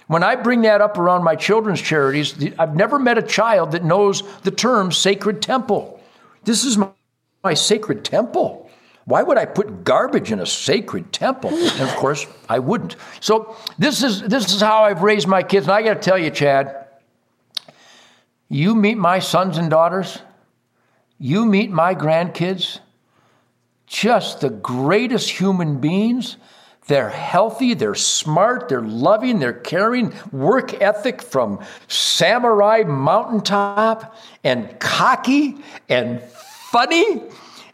When I bring that up around my children's charities, I've never met a child that knows the term sacred temple. This is my sacred temple. Why would I put garbage in a sacred temple? And of course, I wouldn't. So this is how I've raised my kids. And I got to tell you, Chad, you meet my sons and daughters, you meet my grandkids, just the greatest human beings. They're healthy, they're smart, they're loving, they're caring, work ethic from samurai mountaintop, and cocky, and funny,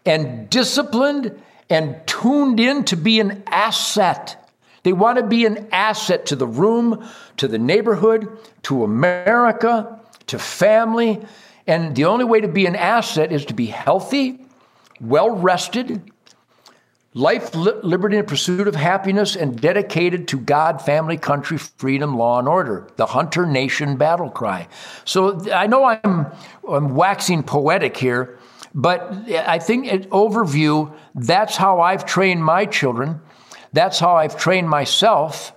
and disciplined, and tuned in to be an asset. They want to be an asset to the room, to the neighborhood, to America, to family. And the only way to be an asset is to be healthy, well-rested, life, liberty, and pursuit of happiness, and dedicated to God, family, country, freedom, law, and order, the Hunter Nation battle cry. So I know I'm waxing poetic here, but I think an overview, that's how I've trained my children. That's how I've trained myself.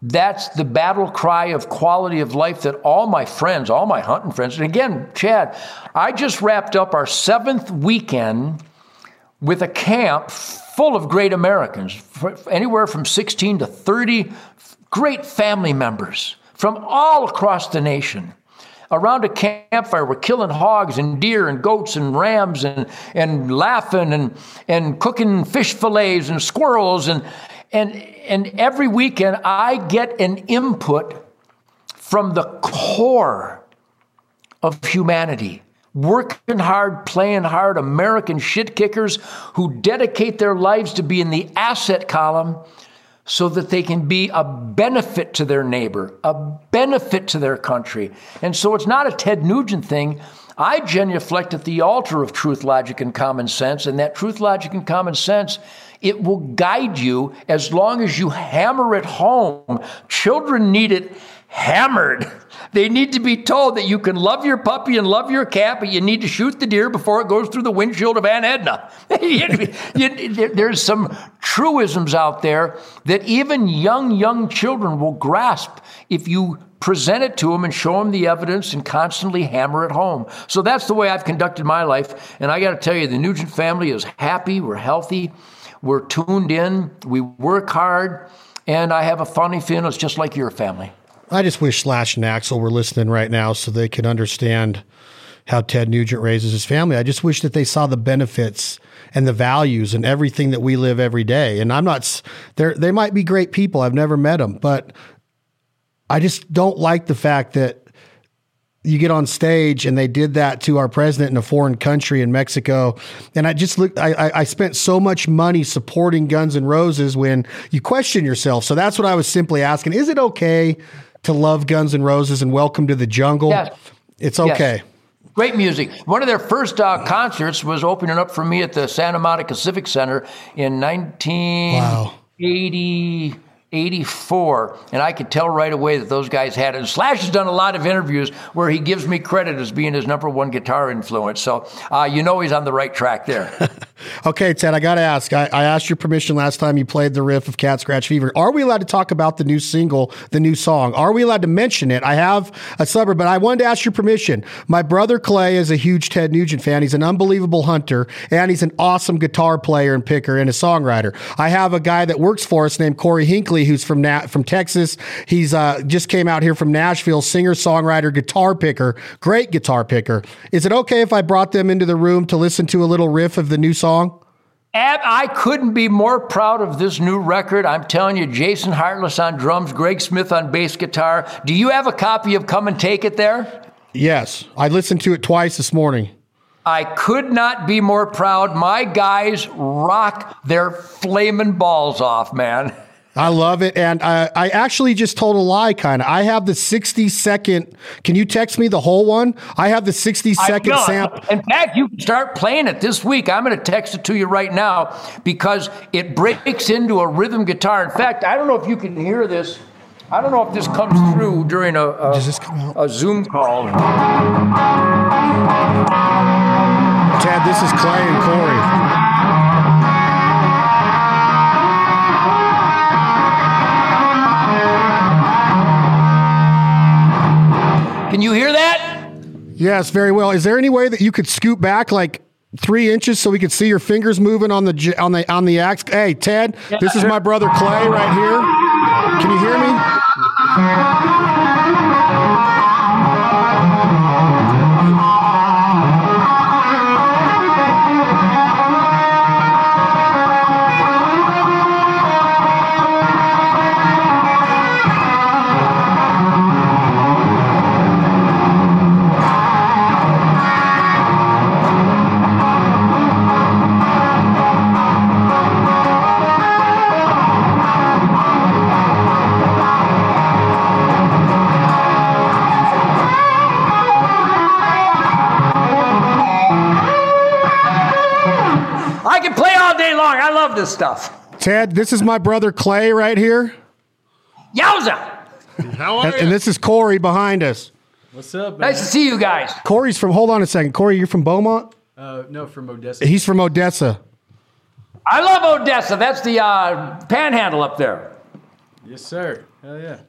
That's the battle cry of quality of life that all my friends, all my hunting friends, and again, Chad, I just wrapped up our 7th weekend with a camp full of great Americans, anywhere from 16 to 30 great family members from all across the nation. Around a campfire, we're killing hogs and deer and goats and rams and laughing and cooking fish fillets and squirrels. And every weekend, I get an input from the core of humanity. Working hard, playing hard, American shit kickers who dedicate their lives to be in the asset column so that they can be a benefit to their neighbor, a benefit to their country. And so it's not a Ted Nugent thing. I genuflect at the altar of truth, logic, and common sense, and that truth, logic, and common sense, it will guide you as long as you hammer it home. Children need it hammered. They need to be told that you can love your puppy and love your cat, but you need to shoot the deer before it goes through the windshield of Aunt Edna. There's some truisms out there that even young children will grasp if you present it to them and show them the evidence and constantly hammer it home. So that's the way I've conducted my life. And I got to tell you, the Nugent family is happy. We're healthy. We're tuned in. We work hard. And I have a funny feeling it's just like your family. I just wish Slash and Axl were listening right now so they could understand how Ted Nugent raises his family. I just wish that they saw the benefits and the values and everything that we live every day. And I'm not, they might be great people. I've never met them, but I just don't like the fact that you get on stage and they did that to our president in a foreign country in Mexico. And I just looked, I spent so much money supporting Guns N' Roses when you question yourself. So that's what I was simply asking. Is it okay to love Guns N' Roses and Welcome to the Jungle? Yes. It's okay. Yes. Great music. One of their first concerts was opening up for me at the Santa Monica Civic Center in 1984. And I could tell right away that those guys had it. And Slash has done a lot of interviews where he gives me credit as being his #1 guitar influence. So you know he's on the right track there. Okay, Ted, I got to ask. I asked your permission last time you played the riff of Cat Scratch Fever. Are we allowed to talk about the new single, the new song? Are we allowed to mention it? I have a suburb, but I wanted to ask your permission. My brother Clay is a huge Ted Nugent fan. He's an unbelievable hunter, and he's an awesome guitar player and picker and a songwriter. I have a guy that works for us named Corey Hinkley, who's from Texas. He's just came out here from Nashville, singer, songwriter, guitar picker, great guitar picker. Is it okay if I brought them into the room to listen to a little riff of the new song? And I couldn't be more proud of this new record. I'm telling you, Jason Hartless on drums, Greg Smith on bass guitar. Do you have a copy of Come and Take It there? Yes. I listened to it twice this morning. I could not be more proud. My guys rock their flaming balls off, man. I love it. And I actually just told a lie, kind of. I have the 60-second. Can you text me the whole one? I have the 60-second sample. In fact, you can start playing it this week. I'm going to text it to you right now because it breaks into a rhythm guitar. In fact, I don't know if you can hear this. I don't know if this comes through during a Zoom call. Chad, this is Clay and Corey. Can you hear that? Yes, very well. Is there any way that you could scoot back like 3 inches so we could see your fingers moving on the axe? Hey, Ted, yeah, this is my brother Clay right here. Can you hear me? This stuff. Ted, this is my brother Clay right here. Yowza! How are you? And this is Corey behind us. What's up, man? Nice to see you guys. Corey's from, hold on a second. Corey, you're from Beaumont? No, from Odessa. He's from Odessa. I love Odessa. That's the panhandle up there. Yes, sir. Hell yeah.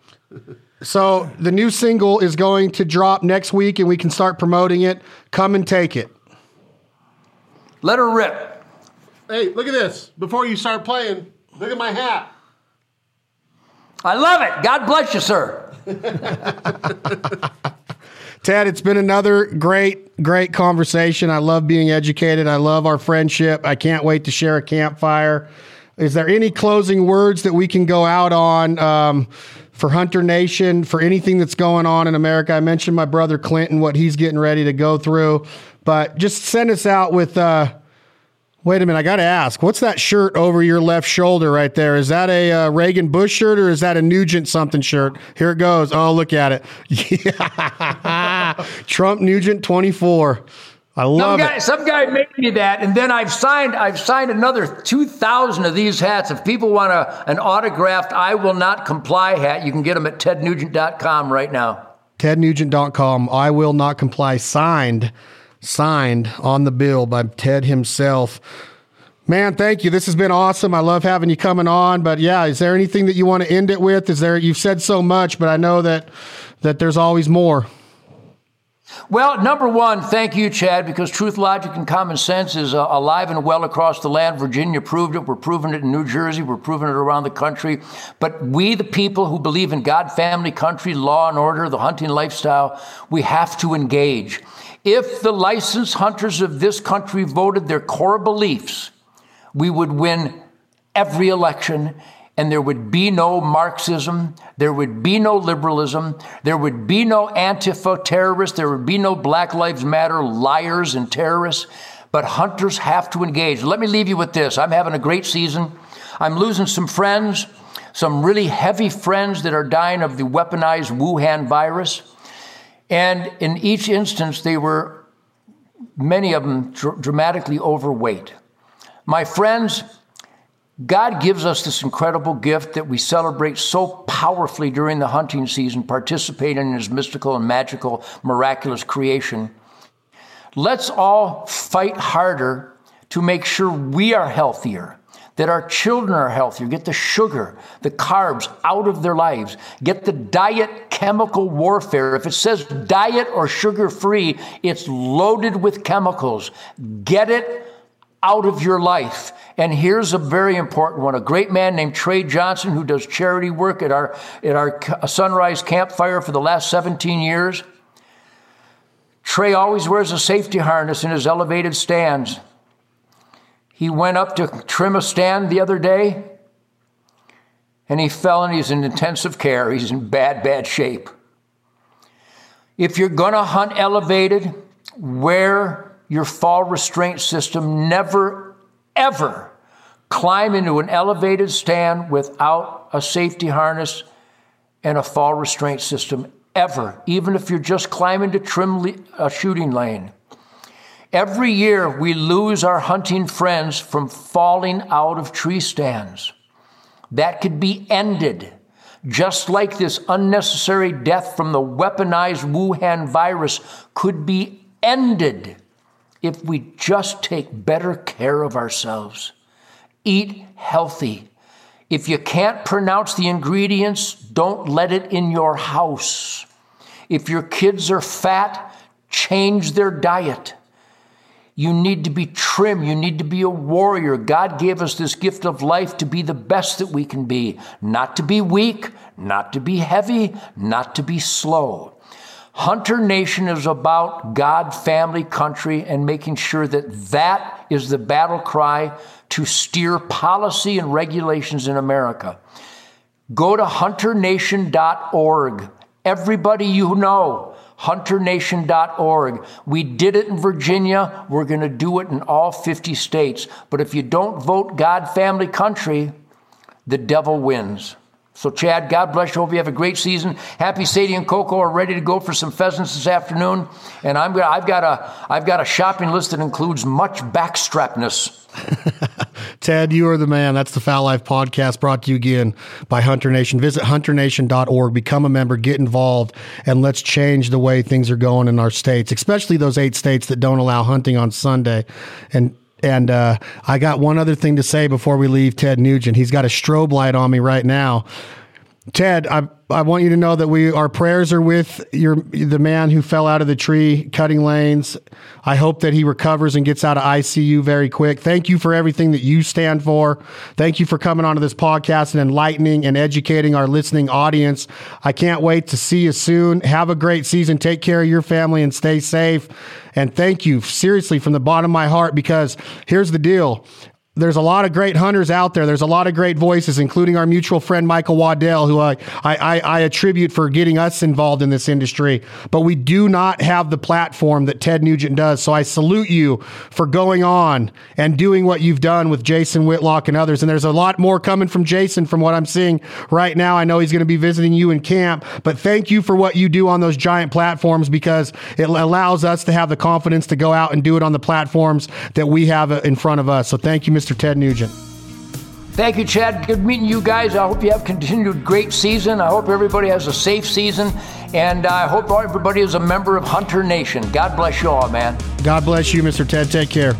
So the new single is going to drop next week and we can start promoting it. Come and take it. Let her rip. Hey, look at this. Before you start playing, look at my hat. I love it. God bless you, sir. Ted, it's been another great, great conversation. I love being educated. I love our friendship. I can't wait to share a campfire. Is there any closing words that we can go out on for Hunter Nation, for anything that's going on in America? I mentioned my brother Clinton, what he's getting ready to go through. But just send us out with... Wait a minute, I got to ask, what's that shirt over your left shoulder right there? Is that a Reagan Bush shirt or is that a Nugent something shirt? Here it goes. Oh, look at it. Yeah. Trump Nugent 24. I love it. Some guy made me that, and then I've signed another 2,000 of these hats. If people want an autographed I Will Not Comply hat, you can get them at tednugent.com right now. Tednugent.com, I Will Not Comply, signed on the bill by Ted himself. Man, thank you. This has been awesome. I love having you coming on, but yeah, is there anything that you want to end it with? You've said so much, but I know that there's always more. Well, number one, thank you, Chad, because truth, logic, and common sense is alive and well across the land. Virginia proved it. We're proving it in New Jersey. We're proving it around the country. But we, the people who believe in God, family, country, law and order, the hunting lifestyle, we have to engage. If the licensed hunters of this country voted their core beliefs, we would win every election. And there would be no Marxism, there would be no liberalism, there would be no Antifa terrorists, there would be no Black Lives Matter liars and terrorists, but hunters have to engage. Let me leave you with this. I'm having a great season. I'm losing some friends, some really heavy friends that are dying of the weaponized Wuhan virus. And in each instance, they were, many of them, dramatically overweight. My friends, God gives us this incredible gift that we celebrate so powerfully during the hunting season, participating in his mystical and magical, miraculous creation. Let's all fight harder to make sure we are healthier, that our children are healthier, get the sugar, the carbs out of their lives, get the diet chemical warfare. If it says diet or sugar-free, it's loaded with chemicals. Get it out of your life. And here's a very important one. A great man named Trey Johnson, who does charity work at our Sunrise Campfire for the last 17 years. Trey always wears a safety harness in his elevated stands. He went up to trim a stand the other day, and he fell, and he's in intensive care. He's in bad, bad shape. If you're going to hunt elevated, wear your fall restraint system. Never, ever climb into an elevated stand without a safety harness and a fall restraint system, ever, even if you're just climbing to trim a shooting lane. Every year, we lose our hunting friends from falling out of tree stands. That could be ended, just like this unnecessary death from the weaponized Wuhan virus could be ended if we just take better care of ourselves. Eat healthy. If you can't pronounce the ingredients, don't let it in your house. If your kids are fat, change their diet. You need to be trim. You need to be a warrior. God gave us this gift of life to be the best that we can be, not to be weak, not to be heavy, not to be slow. Hunter Nation is about God, family, country, and making sure that that is the battle cry to steer policy and regulations in America. Go to hunternation.org. Everybody you know, hunternation.org. We did it in Virginia. We're going to do it in all 50 states. But if you don't vote God, family, country, the devil wins. So, Chad, God bless you. Hope you have a great season. Happy, Sadie, and Coco are ready to go for some pheasants this afternoon, and I've got a shopping list that includes much backstrapness. Ted, you are the man. That's the Foul Life Podcast, brought to you again by Hunter Nation. Visit hunternation.org, become a member, get involved, and let's change the way things are going in our states, especially those 8 states that don't allow hunting on Sunday. And I got one other thing to say before we leave Ted Nugent. He's got a strobe light on me right now. Ted, I want you to know that our prayers are with the man who fell out of the tree cutting lanes. I hope that he recovers and gets out of ICU very quick. Thank you for everything that you stand for. Thank you for coming onto this podcast and enlightening and educating our listening audience. I can't wait to see you soon. Have a great season. Take care of your family and stay safe. And thank you, seriously, from the bottom of my heart, because here's the deal. There's a lot of great hunters out there. There's a lot of great voices, including our mutual friend, Michael Waddell, who I attribute for getting us involved in this industry. But we do not have the platform that Ted Nugent does. So I salute you for going on and doing what you've done with Jason Whitlock and others. And there's a lot more coming from Jason from what I'm seeing right now. I know he's going to be visiting you in camp, but thank you for what you do on those giant platforms, because it allows us to have the confidence to go out and do it on the platforms that we have in front of us. So thank you, Mr. Ted Nugent. Thank you, Chad. Good meeting you guys. I hope you have continued great season. I hope everybody has a safe season. And I hope everybody is a member of Hunter Nation. God bless you all, man. God bless you, Mr. Ted. Take care.